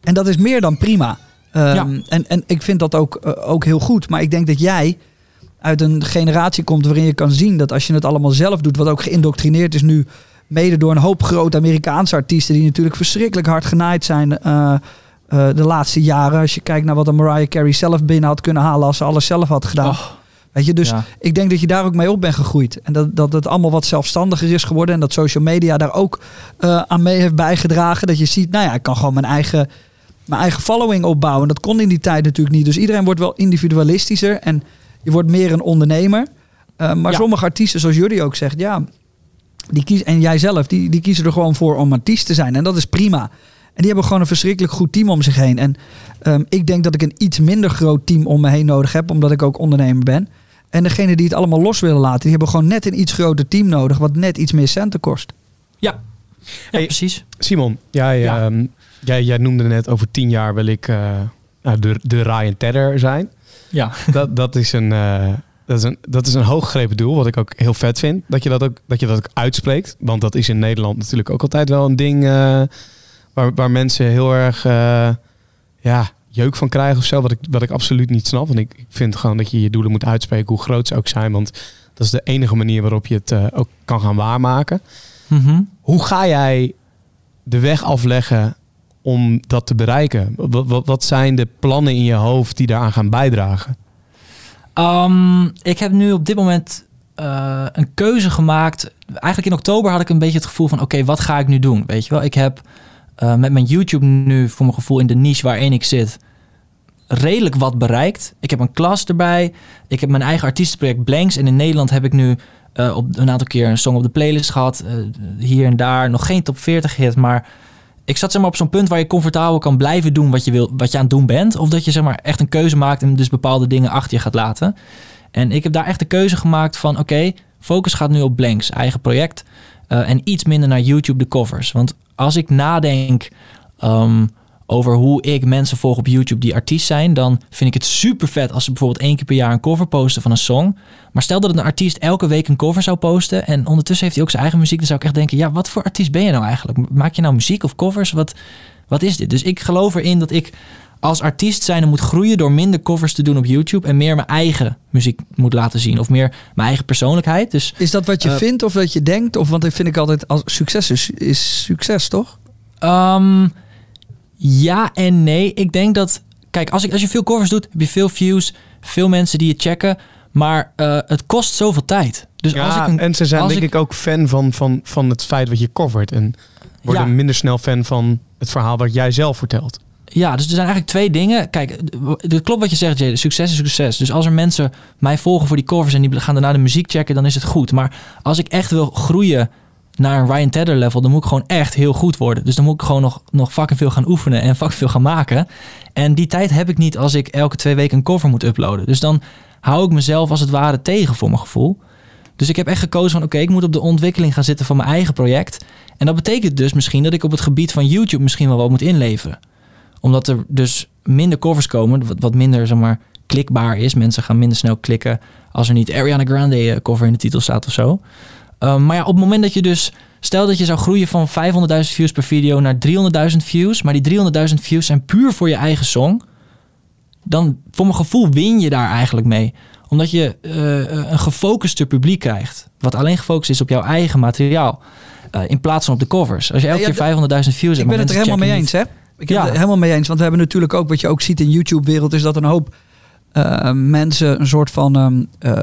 En dat is meer dan prima. Um, ja. en, en ik vind dat ook, uh, ook heel goed. Maar ik denk dat jij uit een generatie komt waarin je kan zien... dat als je het allemaal zelf doet, wat ook geïndoctrineerd is nu... mede door een hoop grote Amerikaanse artiesten... die natuurlijk verschrikkelijk hard genaaid zijn uh, uh, de laatste jaren. Als je kijkt naar wat een Mariah Carey zelf binnen had kunnen halen... als ze alles zelf had gedaan... Oh. Weet je, dus ja. ik denk dat je daar ook mee op bent gegroeid. En dat, dat het allemaal wat zelfstandiger is geworden. En dat social media daar ook uh, aan mee heeft bijgedragen. Dat je ziet, nou ja, ik kan gewoon mijn eigen, mijn eigen following opbouwen. Dat kon in die tijd natuurlijk niet. Dus iedereen wordt wel individualistischer. En je wordt meer een ondernemer. Uh, maar ja. sommige artiesten, zoals jullie ook zegt, ja, die kies, en jij zelf, die, die kiezen er gewoon voor om artiest te zijn. En dat is prima. En die hebben gewoon een verschrikkelijk goed team om zich heen. En um, ik denk dat ik een iets minder groot team om me heen nodig heb. Omdat ik ook ondernemer ben. En degene die het allemaal los willen laten... die hebben gewoon net een iets groter team nodig... wat net iets meer centen kost. Ja, ja hey, precies. Simon, jij, ja. um, jij, jij noemde net... over tien jaar wil ik uh, de, de Ryan Tedder zijn. Ja. Dat, dat is een, uh, Dat is een, dat is een hooggegrepen doel, wat ik ook heel vet vind. Dat je dat ook, dat je dat ook uitspreekt. Want dat is in Nederland natuurlijk ook altijd wel een ding... Uh, waar, waar mensen heel erg uh, ja, jeuk van krijgen of zo. Wat ik, wat ik absoluut niet snap. Want ik vind gewoon dat je je doelen moet uitspreken, hoe groot ze ook zijn. Want dat is de enige manier waarop je het uh, ook kan gaan waarmaken. Mm-hmm. Hoe ga jij de weg afleggen om dat te bereiken? Wat, wat, wat zijn de plannen in je hoofd die daaraan gaan bijdragen? Um, ik heb nu op dit moment uh, een keuze gemaakt. Eigenlijk in oktober had ik een beetje het gevoel van... oké, okay, wat ga ik nu doen? Weet je wel, ik heb uh, met mijn YouTube nu voor mijn gevoel... in de niche waarin ik zit, redelijk wat bereikt. Ik heb een klas erbij. Ik heb mijn eigen artiestenproject Blanks. En in Nederland heb ik nu uh, op een aantal keer een song op de playlist gehad. Uh, hier en daar. Nog geen top veertig hit, maar... ik zat zeg maar op zo'n punt waar je comfortabel kan blijven doen wat je, wil, wat je aan het doen bent. Of dat je zeg maar echt een keuze maakt en dus bepaalde dingen achter je gaat laten. En ik heb daar echt de keuze gemaakt van oké, okay, focus gaat nu op Blanks, eigen project. Uh, en iets minder naar YouTube de covers. Want als ik nadenk um, over hoe ik mensen volg op YouTube die artiest zijn... dan vind ik het super vet als ze bijvoorbeeld één keer per jaar een cover posten van een song. Maar stel dat een artiest elke week een cover zou posten... en ondertussen heeft hij ook zijn eigen muziek... dan zou ik echt denken, ja, wat voor artiest ben je nou eigenlijk? Maak je nou muziek of covers? Wat, wat is dit? Dus ik geloof erin dat ik als artiest zijnde moet groeien... door minder covers te doen op YouTube... en meer mijn eigen muziek moet laten zien. Of meer mijn eigen persoonlijkheid. Dus, is dat wat je uh, vindt of wat je denkt? Of, want dat vind ik altijd, als succes is, is succes, toch? Um, Ja en nee. Ik denk dat... Kijk, als, ik, als je veel covers doet, heb je veel views. Veel mensen die je checken. Maar uh, het kost zoveel tijd. Dus ja, als ik een, en ze zijn als denk ik, ik ook fan van, van, van het feit wat je covert. En worden ja. minder snel fan van het verhaal wat jij zelf vertelt. Ja, dus er zijn eigenlijk twee dingen. Kijk, het klopt wat je zegt, Jay. Succes is succes. Dus als er mensen mij volgen voor die covers... en die gaan daarna de muziek checken, dan is het goed. Maar als ik echt wil groeien... naar een Ryan Tedder level, dan moet ik gewoon echt heel goed worden. Dus dan moet ik gewoon nog, nog fucking veel gaan oefenen... en fucking veel gaan maken. En die tijd heb ik niet als ik elke twee weken een cover moet uploaden. Dus dan hou ik mezelf als het ware tegen voor mijn gevoel. Dus ik heb echt gekozen van... oké, okay, ik moet op de ontwikkeling gaan zitten van mijn eigen project. En dat betekent dus misschien dat ik op het gebied van YouTube... misschien wel wat moet inleveren. Omdat er dus minder covers komen... wat, wat minder, zeg maar, klikbaar is. Mensen gaan minder snel klikken... als er niet Ariana Grande cover in de titel staat of zo... Uh, maar ja, op het moment dat je dus... Stel dat je zou groeien van vijfhonderdduizend views per video naar driehonderdduizend views... maar die driehonderdduizend views zijn puur voor je eigen song... dan, voor mijn gevoel, win je daar eigenlijk mee. Omdat je uh, een gefocuster publiek krijgt... wat alleen gefocust is op jouw eigen materiaal... Uh, in plaats van op de covers. Als je elke ja, ja, keer vijfhonderdduizend views hebt... Ik ben het er helemaal mee eens, hè? Ik ben ja. het er helemaal mee eens, want we hebben natuurlijk ook... wat je ook ziet in YouTube-wereld, is dat een hoop... Uh, mensen een soort van um, uh,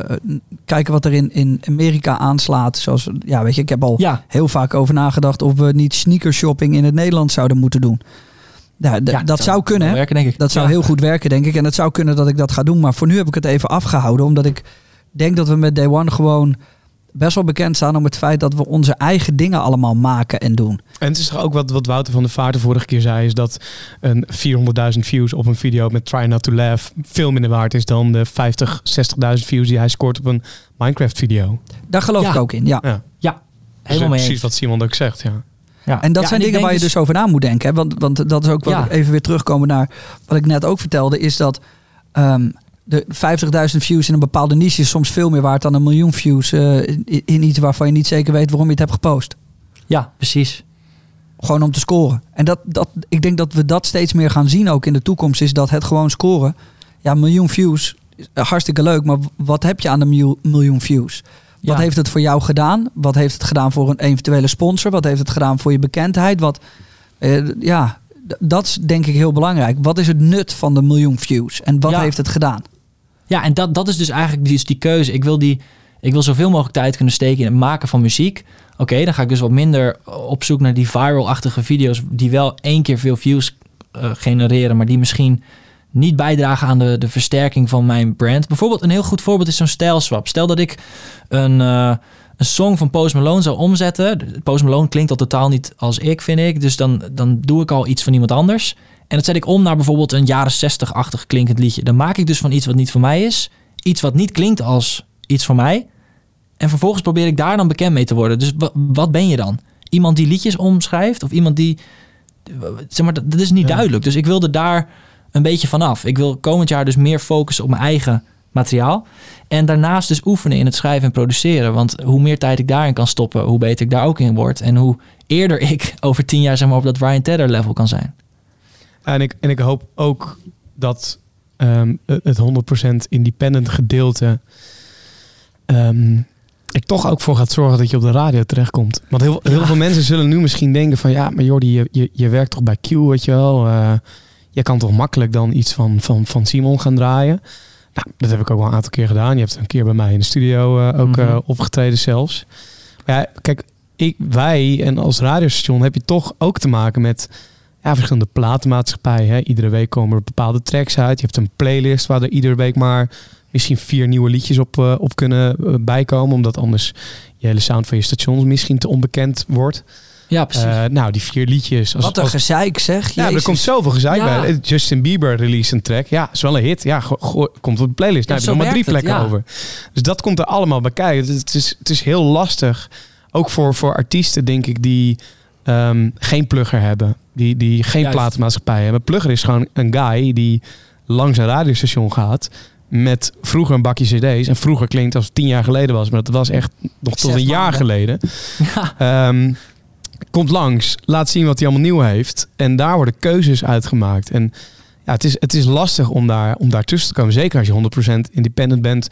kijken wat er in, in Amerika aanslaat. Zoals, ja, weet je, ik heb al ja. heel vaak over nagedacht of we niet sneaker shopping in het Nederland zouden moeten doen. Ja, d- ja, dat, dat zou kunnen. Werken, denk ik. Dat ja. zou heel goed werken, denk ik. En het zou kunnen dat ik dat ga doen. Maar voor nu heb ik het even afgehouden. Omdat ik denk dat we met Day One gewoon best wel bekend staan om het feit dat we onze eigen dingen allemaal maken en doen. En het is toch ook wat, wat Wouter van der Vaart de vorige keer zei... is dat een vierhonderdduizend views op een video met Try Not To Laugh... veel minder waard is dan de vijftigduizend, zestigduizend views die hij scoort op een Minecraft video. Daar geloof ja. ik ook in, ja. ja. ja. Helemaal mee. Precies wat Simon ook zegt, ja. ja. En dat ja, zijn en dingen waar dus... je dus over na moet denken. Hè? Want, want dat is ook wat ja. ik even weer terugkomen naar... wat ik net ook vertelde, is dat... Um, de vijftigduizend views in een bepaalde niche is soms veel meer waard dan een miljoen views uh, in, in iets waarvan je niet zeker weet waarom je het hebt gepost. Ja, precies. Gewoon om te scoren. En dat, dat, ik denk dat we dat steeds meer gaan zien ook in de toekomst, is dat het gewoon scoren. Ja, een miljoen views, hartstikke leuk, maar wat heb je aan de miljoen, miljoen views? Wat ja. heeft het voor jou gedaan? Wat heeft het gedaan voor een eventuele sponsor? Wat heeft het gedaan voor je bekendheid? Wat, uh, ja, d- dat is denk ik heel belangrijk. Wat is het nut van de miljoen views? En wat ja. heeft het gedaan? Ja, en dat, dat is dus eigenlijk die, die keuze. Ik wil, die, ik wil zoveel mogelijk tijd kunnen steken in het maken van muziek. Oké, okay, dan ga ik dus wat minder op zoek naar die viral-achtige video's... die wel één keer veel views uh, genereren... maar die misschien niet bijdragen aan de, de versterking van mijn brand. Bijvoorbeeld een heel goed voorbeeld is zo'n stijlswap. Stel dat ik een, uh, een song van Post Malone zou omzetten. Post Malone klinkt al totaal niet als ik, vind ik. Dus dan, dan doe ik al iets van iemand anders... En dat zet ik om naar bijvoorbeeld een jaren zestig-achtig klinkend liedje. Dan maak ik dus van iets wat niet voor mij is. Iets wat niet klinkt als iets voor mij. En vervolgens probeer ik daar dan bekend mee te worden. Dus w- wat ben je dan? Iemand die liedjes omschrijft? Of iemand die... Zeg maar, dat, dat is niet ja. duidelijk. Dus ik wilde daar een beetje vanaf. Ik wil komend jaar dus meer focussen op mijn eigen materiaal. En daarnaast dus oefenen in het schrijven en produceren. Want hoe meer tijd ik daarin kan stoppen, hoe beter ik daar ook in word. En hoe eerder ik over tien jaar zeg maar op dat Ryan Tedder level kan zijn. En ik, en ik hoop ook dat um, het honderd procent independent gedeelte... Um, ik toch ook voor gaat zorgen dat je op de radio terechtkomt. Want heel, heel ja. veel mensen zullen nu misschien denken van... ja, maar Jordi, je, je, je werkt toch bij Q, weet je wel. Uh, je kan toch makkelijk dan iets van, van, van Simon gaan draaien. Nou, dat heb ik ook wel een aantal keer gedaan. Je hebt een keer bij mij in de studio uh, ook mm-hmm. uh, opgetreden zelfs. Maar ja, kijk, ik, wij en als radiostation heb je toch ook te maken met... ja, verschillende platenmaatschappijen. Hè. Iedere week komen er bepaalde tracks uit. Je hebt een playlist waar er iedere week maar... misschien vier nieuwe liedjes op, uh, op kunnen uh, bijkomen. Omdat anders je hele sound van je stations misschien te onbekend wordt. Ja, precies. Uh, nou, die vier liedjes. Als, Wat een als... gezeik zeg. Ja, er komt zoveel gezeik ja. bij. Justin Bieber release een track. Ja, is wel een hit. Ja, go- go- komt op de playlist. Daar ja, nou, heb je nog maar drie plekken het, ja. over. Dus dat komt er allemaal bij kijken. Het is, het is heel lastig. Ook voor, voor artiesten, denk ik, die um, geen plugger hebben. Die, die geen platenmaatschappij hebben. Plugger is gewoon een guy die langs een radiostation gaat... met vroeger een bakje cd's. En vroeger klinkt alsof het tien jaar geleden was. Maar dat was echt nog tot een jaar geleden. Ja. Um, komt langs. Laat zien wat hij allemaal nieuw heeft. En daar worden keuzes uitgemaakt. En ja, het is, het is lastig om daar om daar tussen te komen. Zeker als je honderd procent independent bent.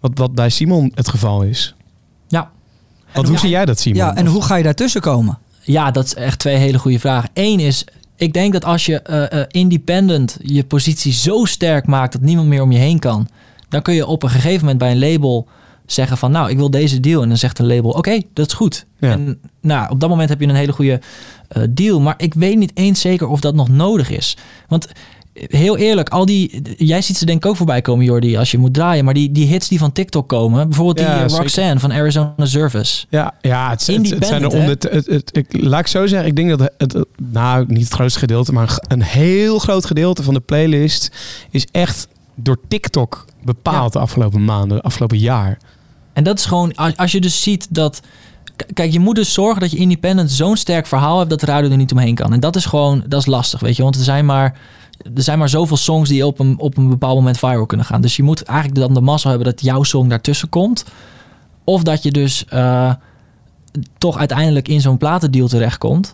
Wat, wat bij Simon het geval is. Ja. Want hoe ja, zie jij dat, Simon? Ja, en hoe ga je daartussen komen? Ja, dat is echt twee hele goede vragen. Eén is... ik denk dat als je uh, independent je positie zo sterk maakt... dat niemand meer om je heen kan... dan kun je op een gegeven moment bij een label zeggen van... nou, ik wil deze deal. En dan zegt een label, oké, okay, dat is goed. Ja. En nou, op dat moment heb je een hele goede uh, deal. Maar ik weet niet eens zeker of dat nog nodig is. Want heel eerlijk, al die... jij ziet ze denk ik ook voorbij komen, Jordi, als je moet draaien. Maar die, die hits die van TikTok komen... bijvoorbeeld ja, die uh, Roxanne van Arizona Service. Ja, ja het, het, het zijn er onder... Het, het, ik, laat ik zo zeggen, ik denk dat... het, het, nou, niet het grootste gedeelte... maar een heel groot gedeelte van de playlist... is echt door TikTok bepaald ja. de afgelopen maanden, de afgelopen jaar. En dat is gewoon... als, als je dus ziet dat... Kijk, je moet dus zorgen dat je independent zo'n sterk verhaal hebt... dat de radio er niet omheen kan. En dat is gewoon... dat is lastig, weet je. Want er zijn maar... Er zijn maar zoveel songs die op een, op een bepaald moment viral kunnen gaan. Dus je moet eigenlijk dan de mazzel hebben dat jouw song daartussen komt. Of dat je dus uh, toch uiteindelijk in zo'n platendeal terechtkomt.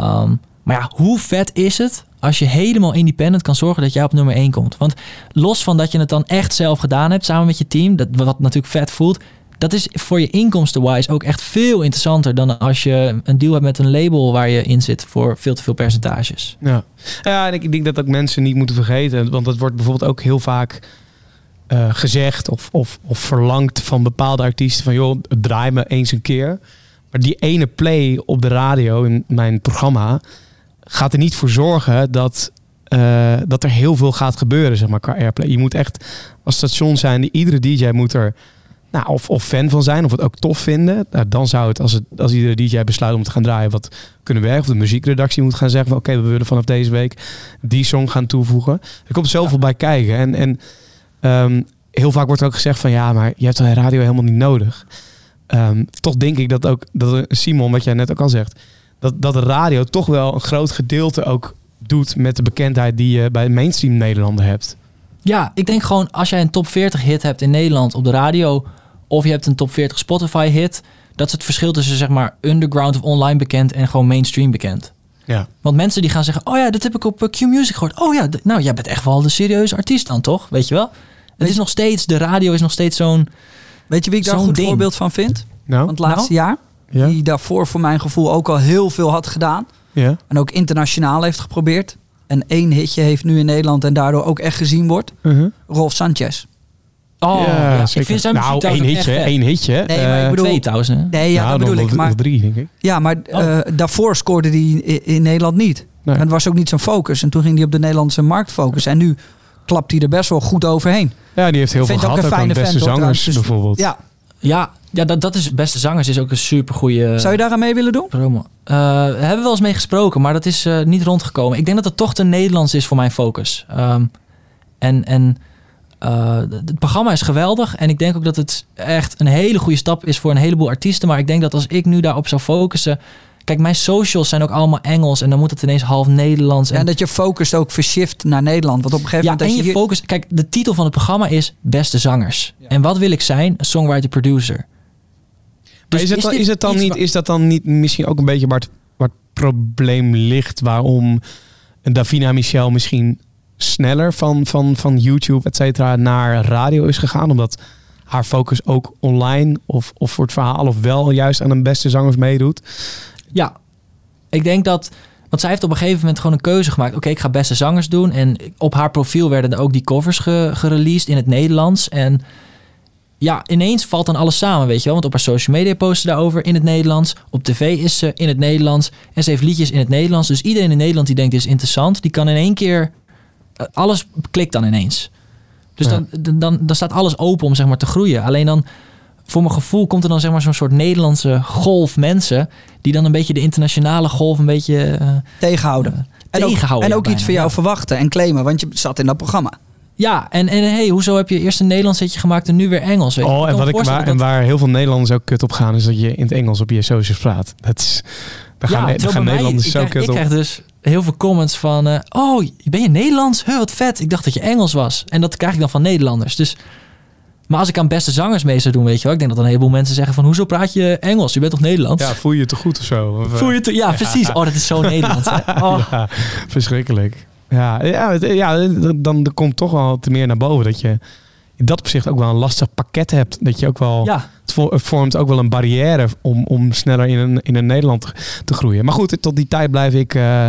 Um, maar ja, hoe vet is het als je helemaal independent kan zorgen dat jij op nummer één komt? Want los van dat je het dan echt zelf gedaan hebt samen met je team, dat, wat natuurlijk vet voelt... dat is voor je inkomsten-wise ook echt veel interessanter... dan als je een deal hebt met een label waar je in zit... voor veel te veel percentages. Ja, ja en ik denk dat ook mensen niet moeten vergeten. Want dat wordt bijvoorbeeld ook heel vaak uh, gezegd... Of, of, of verlangd van bepaalde artiesten... van joh, draai me eens een keer. Maar die ene play op de radio in mijn programma... gaat er niet voor zorgen dat... Uh, dat er heel veel gaat gebeuren, zeg maar, qua airplay. Je moet echt als station zijn... iedere D J moet er... Nou, of, of fan van zijn, of het ook tof vinden. Nou, dan zou het als, het, als iedere D J besluit om te gaan draaien... wat kunnen werken. Of de muziekredactie moet gaan zeggen... van oké, okay, we willen vanaf deze week die song gaan toevoegen. Er komt zoveel ja. bij kijken. En, en um, heel vaak wordt er ook gezegd van... ja, maar je hebt de radio helemaal niet nodig. Um, toch denk ik dat ook... dat Simon, wat jij net ook al zegt... dat, dat de radio toch wel een groot gedeelte ook doet... met de bekendheid die je bij mainstream Nederlander hebt. Ja, ik denk gewoon als jij een top veertig hit hebt in Nederland op de radio... of je hebt een top veertig Spotify hit. Dat is het verschil tussen zeg maar underground of online bekend en gewoon mainstream bekend. Ja. Want mensen die gaan zeggen, oh ja, dat heb ik op Q-Music gehoord. Oh ja, d- nou jij bent echt wel de serieuze artiest dan toch? Weet je wel? Het is nog steeds, de radio is nog steeds zo'n... Weet je wie ik daar een goed ding. voorbeeld van vind? Nou? Want het laatste nou? jaar, ja. die daarvoor voor mijn gevoel ook al heel veel had gedaan. Ja. En ook internationaal heeft geprobeerd. En één hitje heeft nu in Nederland en daardoor ook echt gezien wordt. Uh-huh. Rolf Sanchez. Oh, ja, ja. Ik vind zijn nou, één hitje, één hitje. Nee, maar ik bedoel... tweeduizend Nee, ja, nou, dat bedoel ik. Maar, drie, denk ik. Ja, maar oh. uh, daarvoor scoorde hij in, in Nederland niet. Nee. En het was ook niet zijn focus. En toen ging hij op de Nederlandse markt focussen. En nu klapt hij er best wel goed overheen. Ja, die heeft heel veel gehad. Ook, ook aan Beste vent, Zangers dus, bijvoorbeeld. Ja, ja, ja dat, dat is... Beste Zangers is ook een supergoeie... Zou je daar aan mee willen doen? Promo. Uh, we hebben wel eens mee gesproken, maar dat is uh, niet rondgekomen. Ik denk dat het toch te Nederlands is voor mijn focus. Um, en... en Uh, het programma is geweldig en ik denk ook dat het echt een hele goede stap is voor een heleboel artiesten. Maar ik denk dat als ik nu daarop zou focussen, Kijk, mijn socials zijn ook allemaal Engels en dan moet het ineens half Nederlands. En, en dat je focust ook verschift naar Nederland. Want op een gegeven ja, moment... Ja, en je, je focus... Kijk, de titel van het programma is Beste Zangers. Ja. En wat wil ik zijn? Songwriter-producer. Dus is, het, is, dan, is, het dan niet, is dat dan niet misschien ook een beetje waar het, waar het probleem ligt? Waarom Davina Michelle misschien sneller van, van, van YouTube, et cetera, naar radio is gegaan? Omdat haar focus ook online of, of voor het verhaal of wel juist aan een beste zangers meedoet. Ja, ik denk dat... Want zij heeft op een gegeven moment gewoon een keuze gemaakt. Oké, okay, ik ga beste zangers doen. En op haar profiel werden ook die covers ge, gereleased in het Nederlands. En ja, ineens valt dan alles samen, weet je wel. Want op haar social media posten daarover in het Nederlands. Op tv is ze in het Nederlands. En ze heeft liedjes in het Nederlands. Dus iedereen in Nederland die denkt, dit is interessant. Die kan in één keer... Alles klikt dan ineens. Dus ja. dan, dan, dan staat alles open om zeg maar te groeien. Alleen dan... Voor mijn gevoel komt er dan zeg maar zo'n soort Nederlandse golf mensen... die dan een beetje de internationale golf een beetje... Uh, tegenhouden. Uh, en tegenhouden. En ook, en ook iets van jou ja. verwachten en claimen, want je zat in dat programma. Ja, en, en hey, hoezo heb je eerst een Nederlands setje gemaakt en nu weer Engels? Weet je? Oh, en, wat ik waar, dat... en waar heel veel Nederlanders ook kut op gaan... is dat je in het Engels op je socials praat. Dat is... Daar ja, gaan, daar gaan mij, Nederlanders ik, zo ik kut ik op. Ik krijg dus heel veel comments van... Uh, oh, ben je Nederlands? Huh, wat vet. Ik dacht dat je Engels was. En dat krijg ik dan van Nederlanders, dus... Maar als ik aan beste zangers mee zou doen, weet je wel. Ik denk dat dan een heleboel mensen zeggen van... hoezo praat je Engels? Je bent toch Nederlands? Ja, voel je te goed of zo? Of, voel je te, ja, ja, precies. Oh, dat is zo Nederlands. Hè? Oh. Ja, verschrikkelijk. Ja, ja, ja dan er komt toch wel te meer naar boven... dat je in dat opzicht ook wel een lastig pakket hebt. Dat je ook wel... Ja. Het vormt ook wel een barrière om, om sneller in een, in een Nederland te groeien. Maar goed, tot die tijd blijf ik... Uh,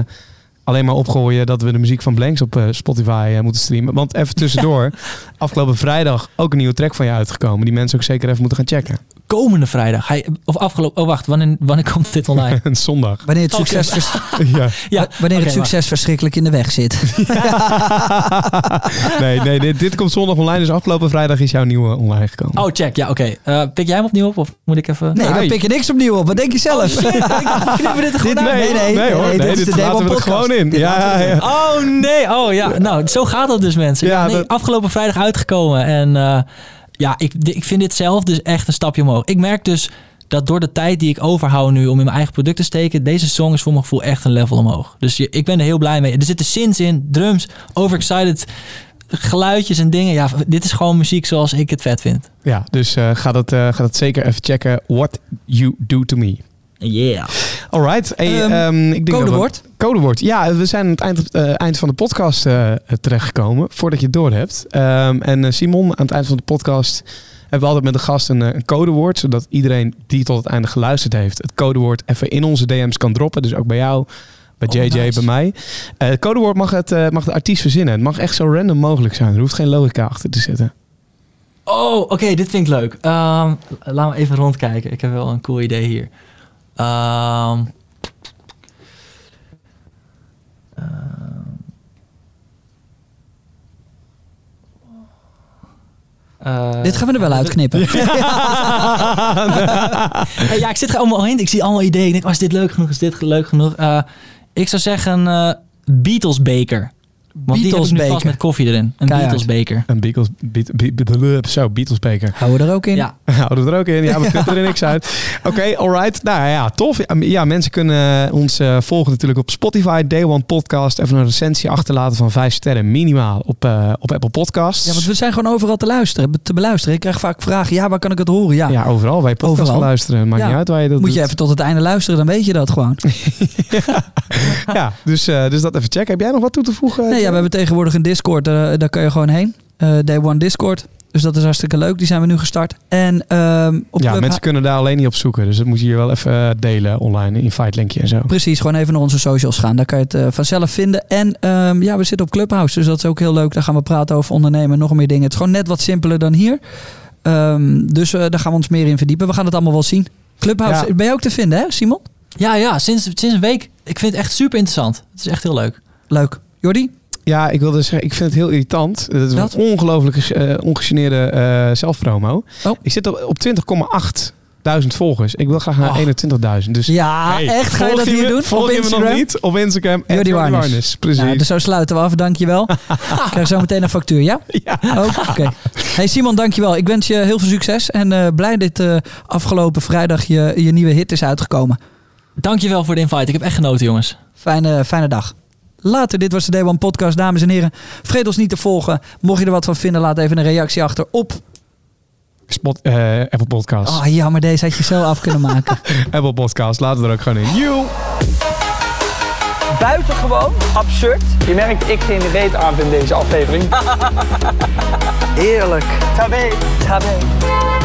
alleen maar opgooien dat we de muziek van Blanks op Spotify moeten streamen. Want even tussendoor, afgelopen vrijdag ook een nieuwe track van je uitgekomen. Die mensen ook zeker even moeten gaan checken. Komende vrijdag? Hij, of afgelopen... Oh, wacht. Wanneer, wanneer komt dit online? Een zondag. Wanneer het succes, oh, vers- ja. Ja, wanneer okay, het succes verschrikkelijk in de weg zit. Ja. nee, nee dit, dit komt zondag online. Dus afgelopen vrijdag is jouw nieuwe online gekomen. Oh, check. Ja, oké. Okay. Uh, pik jij hem opnieuw op? Of moet ik even... Nee, nee. Dan pik je niks opnieuw op. Wat denk je zelf? Oh, knippen we dit er gewoon dit, nee, nee, nee, nee, hoor. Nee, nee, dit, dit is de laten we podcast. Er gewoon in. Ja, ja. Oh, nee. Oh, ja. Nou, zo gaat dat dus, mensen. Ja, nee, dat... Afgelopen vrijdag uitgekomen. En... Uh, Ja, ik, ik vind dit zelf dus echt een stapje omhoog. Ik merk dus dat door de tijd die ik overhoud nu... om in mijn eigen product te steken... deze song is voor mijn gevoel echt een level omhoog. Dus je, ik ben er heel blij mee. Er zitten synths in, drums, overexcited... geluidjes en dingen. Ja, dit is gewoon muziek zoals ik het vet vind. Ja, dus uh, ga, dat, uh, ga dat zeker even checken. What You Do To Me. Yeah. Alright. Hey, um, um, ik denk codewoord. Dat we, codewoord. Ja, we zijn aan het eind, uh, eind van de podcast uh, terechtgekomen. Voordat je het door hebt. Um, en Simon, aan het eind van de podcast hebben we altijd met de gast een, een codewoord. Zodat iedereen die tot het einde geluisterd heeft, het codewoord even in onze D M's kan droppen. Dus ook bij jou, bij oh, J J, nice. Bij mij. Uh, het codewoord mag, het, uh, mag de artiest verzinnen. Het mag echt zo random mogelijk zijn. Er hoeft geen logica achter te zitten. Oh, oké. Okay, dit vind ik leuk. Um, laat me even rondkijken. Ik heb wel een cool idee hier. Um, uh, uh, Dit gaan we er wel uh, uitknippen. Ja. hey, ja, ik zit er allemaal heen. Ik zie allemaal ideeën. Ik denk, oh, is dit leuk genoeg? Is dit leuk genoeg? Uh, ik zou zeggen uh, Beatles beker. Want Beatles die heb ik nu beker. Vast met koffie erin. Een Beatles beker. Een Beatles beat, beat, beat, beat, zo, Beatles beker. Houden we er ook in? Ja. Houden we er ook in? Ja, we kunnen er niks uit. Oké, okay, alright. Nou ja, tof. Ja, mensen kunnen ons uh, volgen natuurlijk op Spotify. Day One Podcast. Even een recensie achterlaten van vijf sterren minimaal op, uh, op Apple Podcasts. Ja, want we zijn gewoon overal te luisteren, te beluisteren. Ik krijg vaak vragen, ja, waar kan ik het horen? Ja, ja overal. Wij podcasts gaan luisteren. Maakt ja. niet uit waar je dat Moet doet. Je even tot het einde luisteren, dan weet je dat gewoon. ja, ja dus, uh, dus dat even checken. Heb jij nog wat toe te voegen? Nee, ja, we hebben tegenwoordig een Discord. Uh, daar kun je gewoon heen. Uh, Day One Discord. Dus dat is hartstikke leuk. Die zijn we nu gestart. En, um, op ja, Club... mensen kunnen daar alleen niet op zoeken. Dus dat moet je hier wel even delen online. Een invite linkje en zo. Precies, gewoon even naar onze socials gaan. Daar kan je het uh, vanzelf vinden. En um, ja, we zitten op Clubhouse. Dus dat is ook heel leuk. Daar gaan we praten over ondernemen. Nog meer dingen. Het is gewoon net wat simpeler dan hier. Um, dus uh, daar gaan we ons meer in verdiepen. We gaan het allemaal wel zien. Clubhouse, ja. Ben je ook te vinden, hè, Simon? Ja, ja. Sinds, sinds een week. Ik vind het echt super interessant. Het is echt heel leuk. Leuk. Jordi? Ja, ik wilde zeggen, ik vind het heel irritant. Dat is dat? Een ongelooflijk uh, ongegeneerde uh, zelfpromo. Oh. Ik zit op, op twintig komma acht duizend volgers. Ik wil graag naar oh. eenentwintigduizend. Dus, ja, hey, echt? Ga je dat hier doen? Volg op Instagram? Me nog niet? Op Instagram. Jordi Warnes. Precies. Nou, dus zo sluiten we af. Dankjewel. Ik krijg zo meteen een factuur, ja? Ja. Oh, oké. Okay. Hey Simon, dankjewel. Ik wens je heel veel succes. En uh, blij dat uh, afgelopen vrijdag je, je nieuwe hit is uitgekomen. Dankjewel voor de invite. Ik heb echt genoten, jongens. Fijne, fijne dag. Later, dit was de Day One Podcast, dames en heren. Vergeet ons niet te volgen. Mocht je er wat van vinden, laat even een reactie achter op... Spot, uh, Apple Podcast. Oh, jammer, deze had je zo af kunnen maken. Apple Podcast, laten we er ook gewoon in. Yo. Buitengewoon absurd. Je merkt, ik geen reet aan vind in deze aflevering. Eerlijk. Tabé. Tabé.